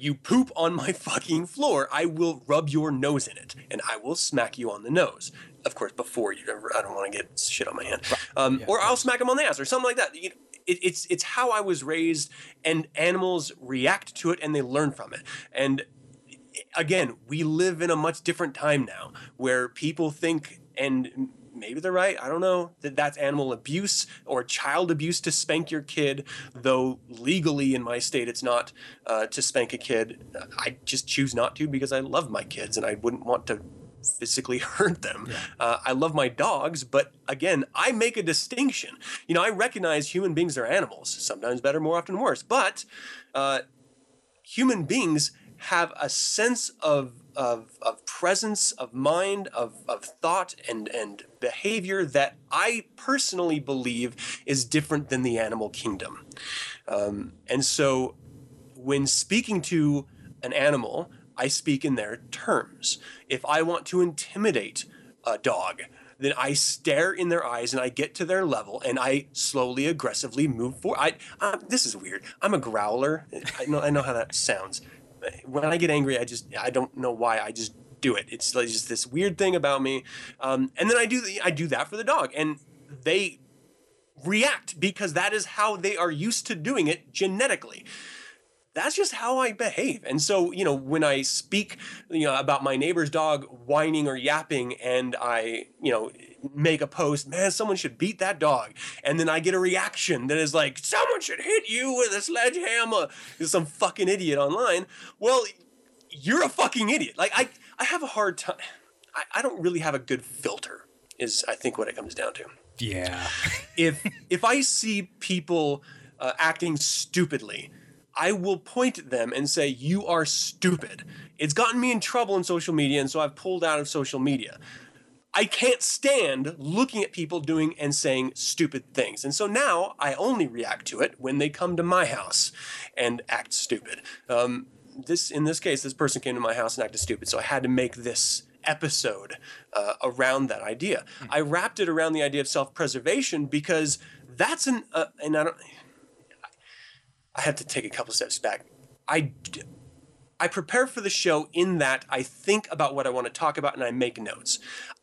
You poop on my fucking floor, I will rub your nose in it, and I will smack you on the nose. Of course, before you ever, I don't want to get shit on my hand. Or I'll smack him on the ass or something like that. You know, it's how I was raised, and animals react to it and they learn from it. And again, we live in a much different time now where people think, and maybe they're right, I don't know, that that's animal abuse or child abuse to spank your kid, though legally in my state it's not to spank a kid. I just choose not to because I love my kids and I wouldn't want to physically hurt them. Yeah. I love my dogs, but again, I make a distinction. You know, I recognize human beings are animals, sometimes better, more often worse, but human beings have a sense of presence, of mind, of thought and behavior that I personally believe is different than the animal kingdom. And so when speaking to an animal, I speak in their terms. If I want to intimidate a dog, then I stare in their eyes and I get to their level and I slowly, aggressively move forward. This is weird. I'm a growler. I know how that sounds. When I get angry, I don't know why. I just do it. It's like just this weird thing about me. And then I do that for the dog, and they react because that is how they are used to doing it genetically. That's just how I behave. And so, you know, when I speak, you know, about my neighbor's dog whining or yapping, and I, you know, make a post, man, someone should beat that dog. And then I get a reaction that is like, someone should hit you with a sledgehammer. There's some fucking idiot online. Well, you're a fucking idiot. Like, I have a hard time. I don't really have a good filter is, I think, what it comes down to. Yeah. If I see people acting stupidly, I will point at them and say, you are stupid. It's gotten me in trouble in social media, and so I've pulled out of social media. I can't stand looking at people doing and saying stupid things. And so now I only react to it when they come to my house and act stupid. In this case, this person came to my house and acted stupid, so I had to make this episode around that idea. Mm-hmm. I wrapped it around the idea of self-preservation because that's an... I have to take a couple steps back. I prepare for the show in that I think about what I want to talk about and I make notes.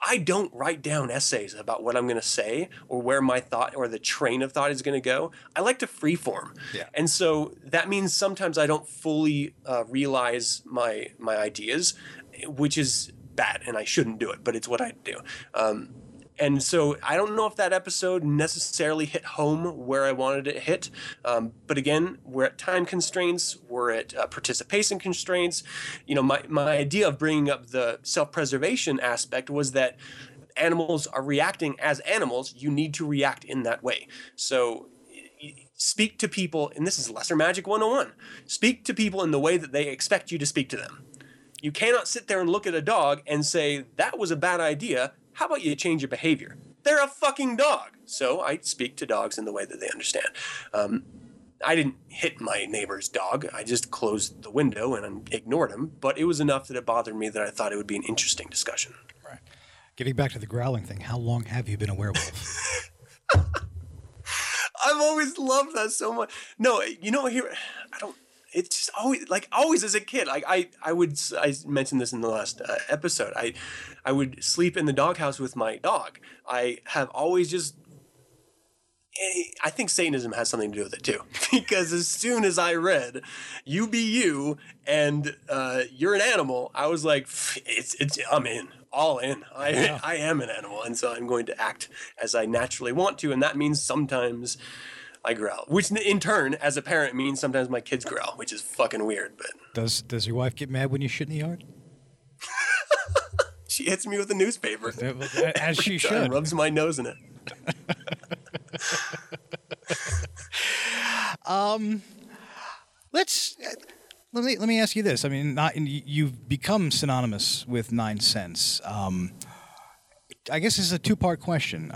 I don't write down essays about what I'm going to say or where my thought or the train of thought is going to go. I like to freeform. Yeah. And so that means sometimes I don't fully realize my ideas, which is bad and I shouldn't do it, but it's what I do. And so I don't know if that episode necessarily hit home where I wanted it to hit. But again, we're at time constraints. We're at participation constraints. You know, my idea of bringing up the self-preservation aspect was that animals are reacting as animals. You need to react in that way. So speak to people, and this is Lesser Magic 101. Speak to people in the way that they expect you to speak to them. You cannot sit there and look at a dog and say, that was a bad idea. How about you change your behavior? They're a fucking dog. So I speak to dogs in the way that they understand. I didn't hit my neighbor's dog. I just closed the window and ignored him. But it was enough that it bothered me that I thought it would be an interesting discussion. Right. Getting back to the growling thing, how long have you been a werewolf? I've always loved that so much. No, you know, here, I don't. It's just always as a kid, I mentioned this in the last episode. I would sleep in the doghouse with my dog. I have always just, I think Satanism has something to do with it too, because as soon as I read, "You be you," and you're an animal, I was like, I'm in. All in. I am an animal, and so I'm going to act as I naturally want to, and that means sometimes I growl, which in turn, as a parent, means sometimes my kids growl, which is fucking weird. But does your wife get mad when you shit in the yard? She hits me with a newspaper, as she should. Rubs my nose in it. Let me ask you this. I mean, you've become synonymous with 9 cents. I guess this is a two-part question.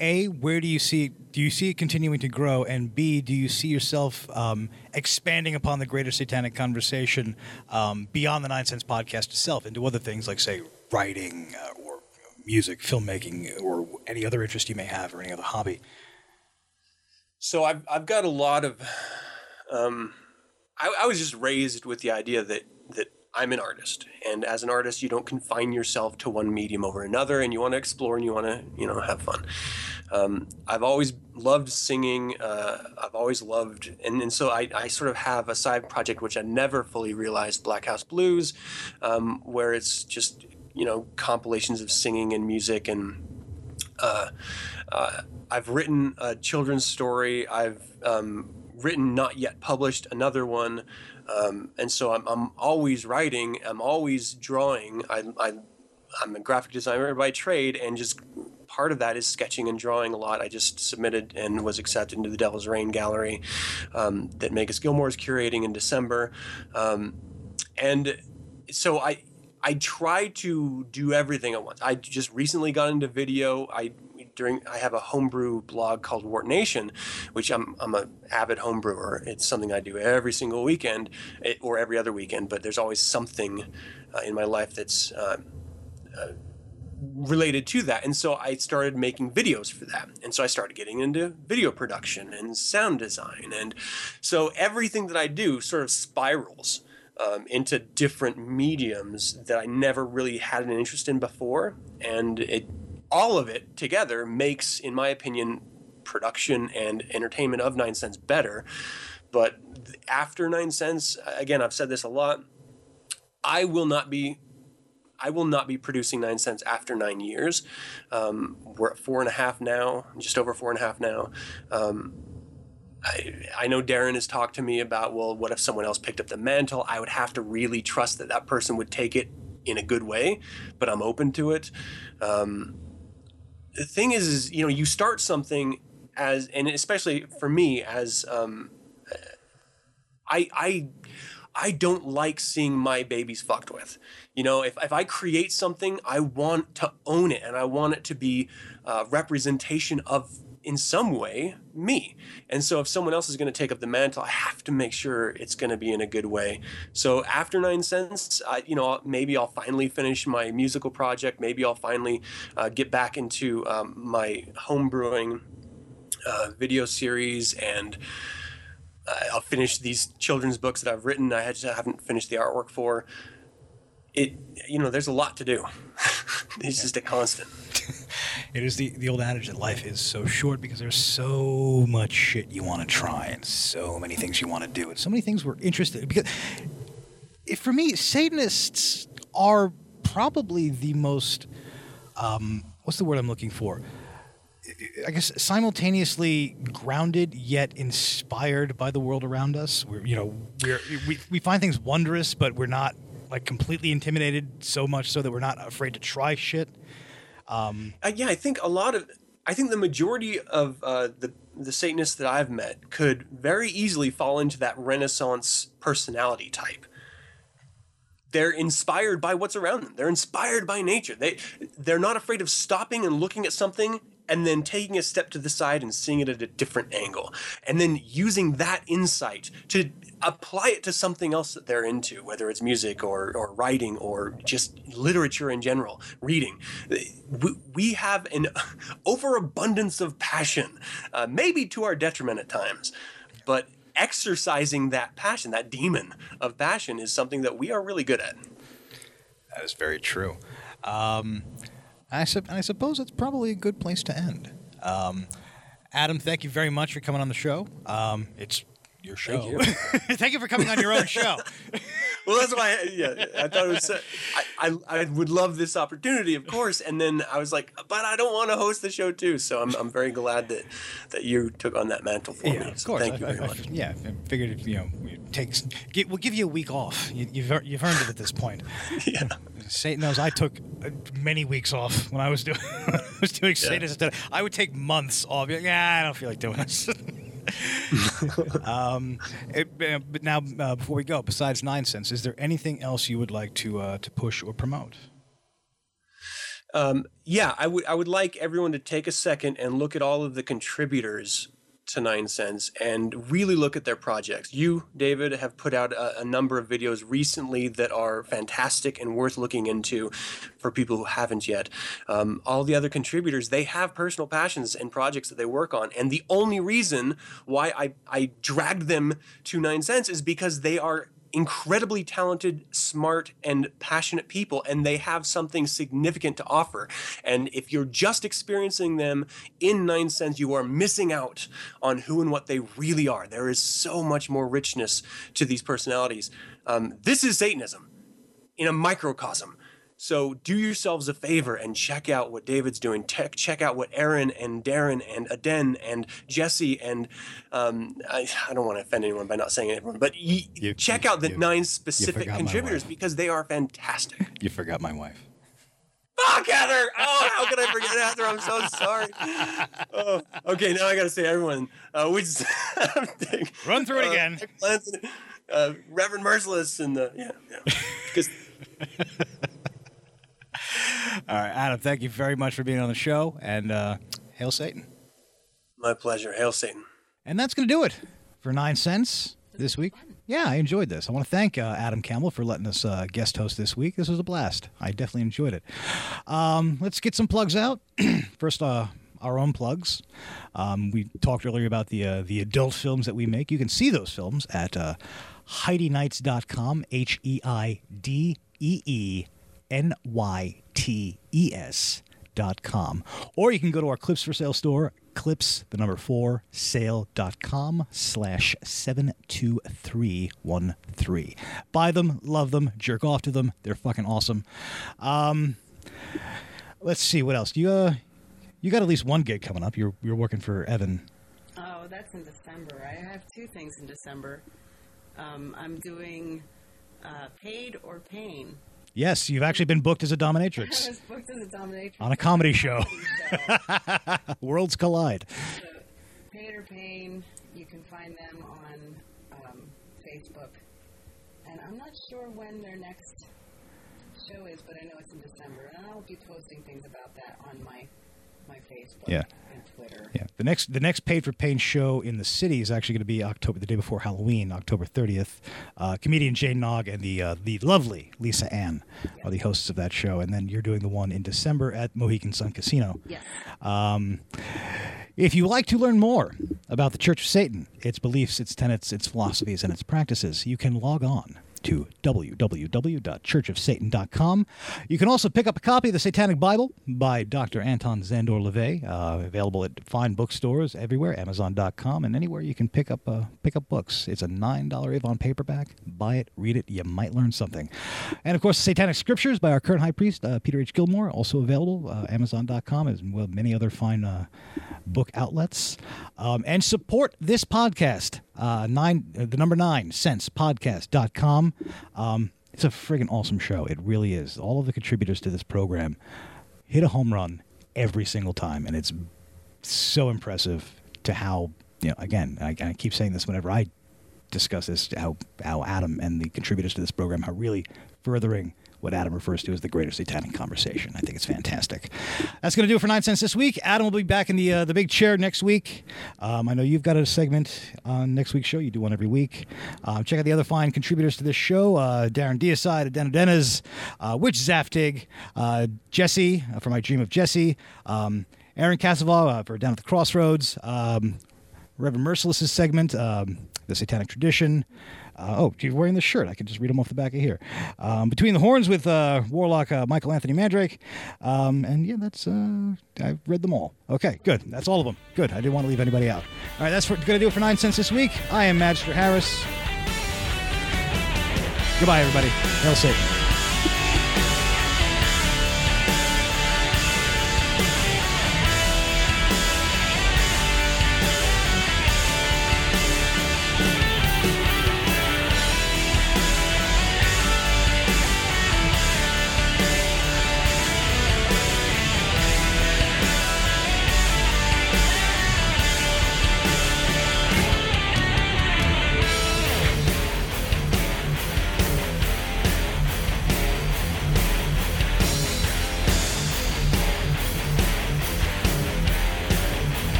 A, where do you see it continuing to grow? And B, do you see yourself expanding upon the greater satanic conversation beyond the 9 Cents podcast itself into other things like, say, writing or music, filmmaking, or any other interest you may have or any other hobby? So I've got a lot of I was just raised with the idea that I'm an artist, and as an artist, you don't confine yourself to one medium over another, and you want to explore and you want to, have fun. I've always loved singing. I've always loved, and so I sort of have a side project which I never fully realized, Black House Blues, where it's just compilations of singing and music, and I've written a children's story. I've written, not yet published, another one. And so I'm always writing, I'm always drawing. I'm a graphic designer by trade, and just part of that is sketching and drawing a lot. I just submitted and was accepted into the Devil's Rain Gallery that Magus Gilmore is curating in December. And so I try to do everything at once. I just recently got into video. I have a homebrew blog called Wart Nation, which I'm an avid homebrewer. It's something I do every single weekend or every other weekend, but there's always something in my life that's related to that. And so I started making videos for that. And so I started getting into video production and sound design. And so everything that I do sort of spirals into different mediums that I never really had an interest in before. And all of it together makes, in my opinion, production and entertainment of 9 Cents better. But after 9 Cents, again, I've said this a lot, I will not be producing 9 Cents after 9 years. We're at 4.5 now, just over 4.5 now. I know Darren has talked to me about, well, what if someone else picked up the mantle? I would have to really trust that that person would take it in a good way, but I'm open to it. The thing is, you start something and especially for me, as, I I don't like seeing my babies fucked with. You know, if I create something, I want to own it, and I want it to be a representation of, in some way, me. And so if someone else is going to take up the mantle, I have to make sure it's going to be in a good way. So after 9 Cents, you know, maybe I'll finally finish my musical project. Maybe I'll finally get back into my home brewing video series, and I'll finish these children's books that I've written. I just haven't finished the artwork for it. You know, there's a lot to do. It's just a constant. It is the old adage that life is so short because there's so much shit you want to try and so many things you want to do and so many things we're interested in. Because for me, Satanists are probably the most, what's the word I'm looking for? I guess simultaneously grounded yet inspired by the world around us. We're, you know, we find things wondrous, but we're not like completely intimidated so much so that we're not afraid to try shit. Yeah, I think the majority of the Satanists that I've met could very easily fall into that Renaissance personality type. They're inspired by what's around them. They're inspired by nature. They're not afraid of stopping and looking at something and then taking a step to the side and seeing it at a different angle, and then using that insight to apply it to something else that they're into, whether it's music or writing or just literature in general, reading. We have an overabundance of passion, maybe to our detriment at times, but exercising that passion, that demon of passion, is something that we are really good at. That is very true. I suppose it's probably a good place to end. Adam, thank you very much for coming on the show. It's your show. Thank you. Thank you for coming on your own show. Well, that's why I thought it was I would love this opportunity, of course, and then I was like, but I don't want to host the show too, so I'm very glad that you took on that mantle for me. Of course. Thank you very much. I figured if, you know, we'll give you a week off. You've earned it at this point. Yeah. Satan knows I took many weeks off when I was doing Satanism Today. I would take months off. I don't feel like doing this. But now, before we go, besides 9 Cents, is there anything else you would like to push or promote? I would like everyone to take a second and look at all of the contributors to 9 Cents and really look at their projects. You, David, have put out a number of videos recently that are fantastic and worth looking into for people who haven't yet. All the other contributors, they have personal passions and projects that they work on. And the only reason why I dragged them to 9 Cents is because they are incredibly talented, smart, and passionate people, and they have something significant to offer. And if you're just experiencing them in 9 Cents, you are missing out on who and what they really are. There is so much more richness to these personalities. This is Satanism in a microcosm. So do yourselves a favor and check out what David's doing. Check out what Erin and Darren and Ardennes and Jesse and I don't want to offend anyone by not saying everyone, but check out the 9 specific contributors because they are fantastic. You forgot my wife. Fuck Heather! Oh, how could I forget Heather? I'm so sorry. Oh, okay, now I got to say everyone. Run through it again. Reverend Merciless and because. All right, Adam, thank you very much for being on the show, and hail Satan. My pleasure. Hail Satan. And that's going to do it for 9 Cents this week. Yeah, I enjoyed this. I want to thank Adam Campbell for letting us guest host this week. This was a blast. I definitely enjoyed it. Let's get some plugs out. First, our own plugs. We talked earlier about the adult films that we make. You can see those films at HeidiNights.com, HeidiNights.com, or you can go to our Clips for Sale store, clips4sale.com/72313. Buy them, love them, jerk off to them. They're fucking awesome. Let's see what else. You got at least one gig coming up. You're working for Evan. Oh, that's in December. I have 2 things in December. I'm doing Paid or Pain. Yes, you've actually been booked as a dominatrix. I was booked as a dominatrix. On a comedy show. Worlds collide. So, Pain or Pain, you can find them on Facebook. And sure when their next show is, but I know it's in December, and I'll be posting things about that on my Facebook and Twitter. Yeah. The next Paid for Pain show in the city is actually going to be October, the day before Halloween, October 30th. Comedian Jay Nog and the lovely Lisa Ann are the hosts of that show. And then you're doing the one in December at Mohegan Sun Casino. Yes. If you like to learn more about the Church of Satan, its beliefs, its tenets, its philosophies, and its practices, you can log on to www.churchofsatan.com. You can also pick up a copy of the Satanic Bible by Dr. Anton Zandor-Levay, available at fine bookstores everywhere, Amazon.com, and anywhere you can pick up books. It's a $9 Avon paperback. Buy it, read it, you might learn something. And, of course, the Satanic Scriptures by our current high priest, Peter H. Gilmore, also available, Amazon.com, as well as many other fine book outlets. And support this podcast. The number 9 cents podcast.com. It's a friggin' awesome show. It really is. All of the contributors to this program hit a home run every single time. And it's so impressive to how, you know, again, I keep saying this whenever I discuss this, how Adam and the contributors to this program are really furthering what Adam refers to as the greater satanic conversation. I think it's fantastic. That's going to do it for 9 cents this week. Adam will be back in the big chair next week. I know you've got a segment on next week's show. You do one every week. Check out the other fine contributors to this show. Darren Deicide, Aden Adenas, Witch Zaftig, Jesse for My Dream of Jesse, Erin Casaval for Down at the Crossroads, Reverend Merciless's segment, The Satanic Tradition. Oh, you're wearing this shirt. I can just read them off the back of here. Between the Horns with Warlock Michael Anthony Mandrake. And yeah, that's, I've read them all. Okay, good. That's all of them. Good. I didn't want to leave anybody out. All right, that's going to do it for 9 cents this week. I am Magister Harris. Goodbye, everybody. Hail Satan.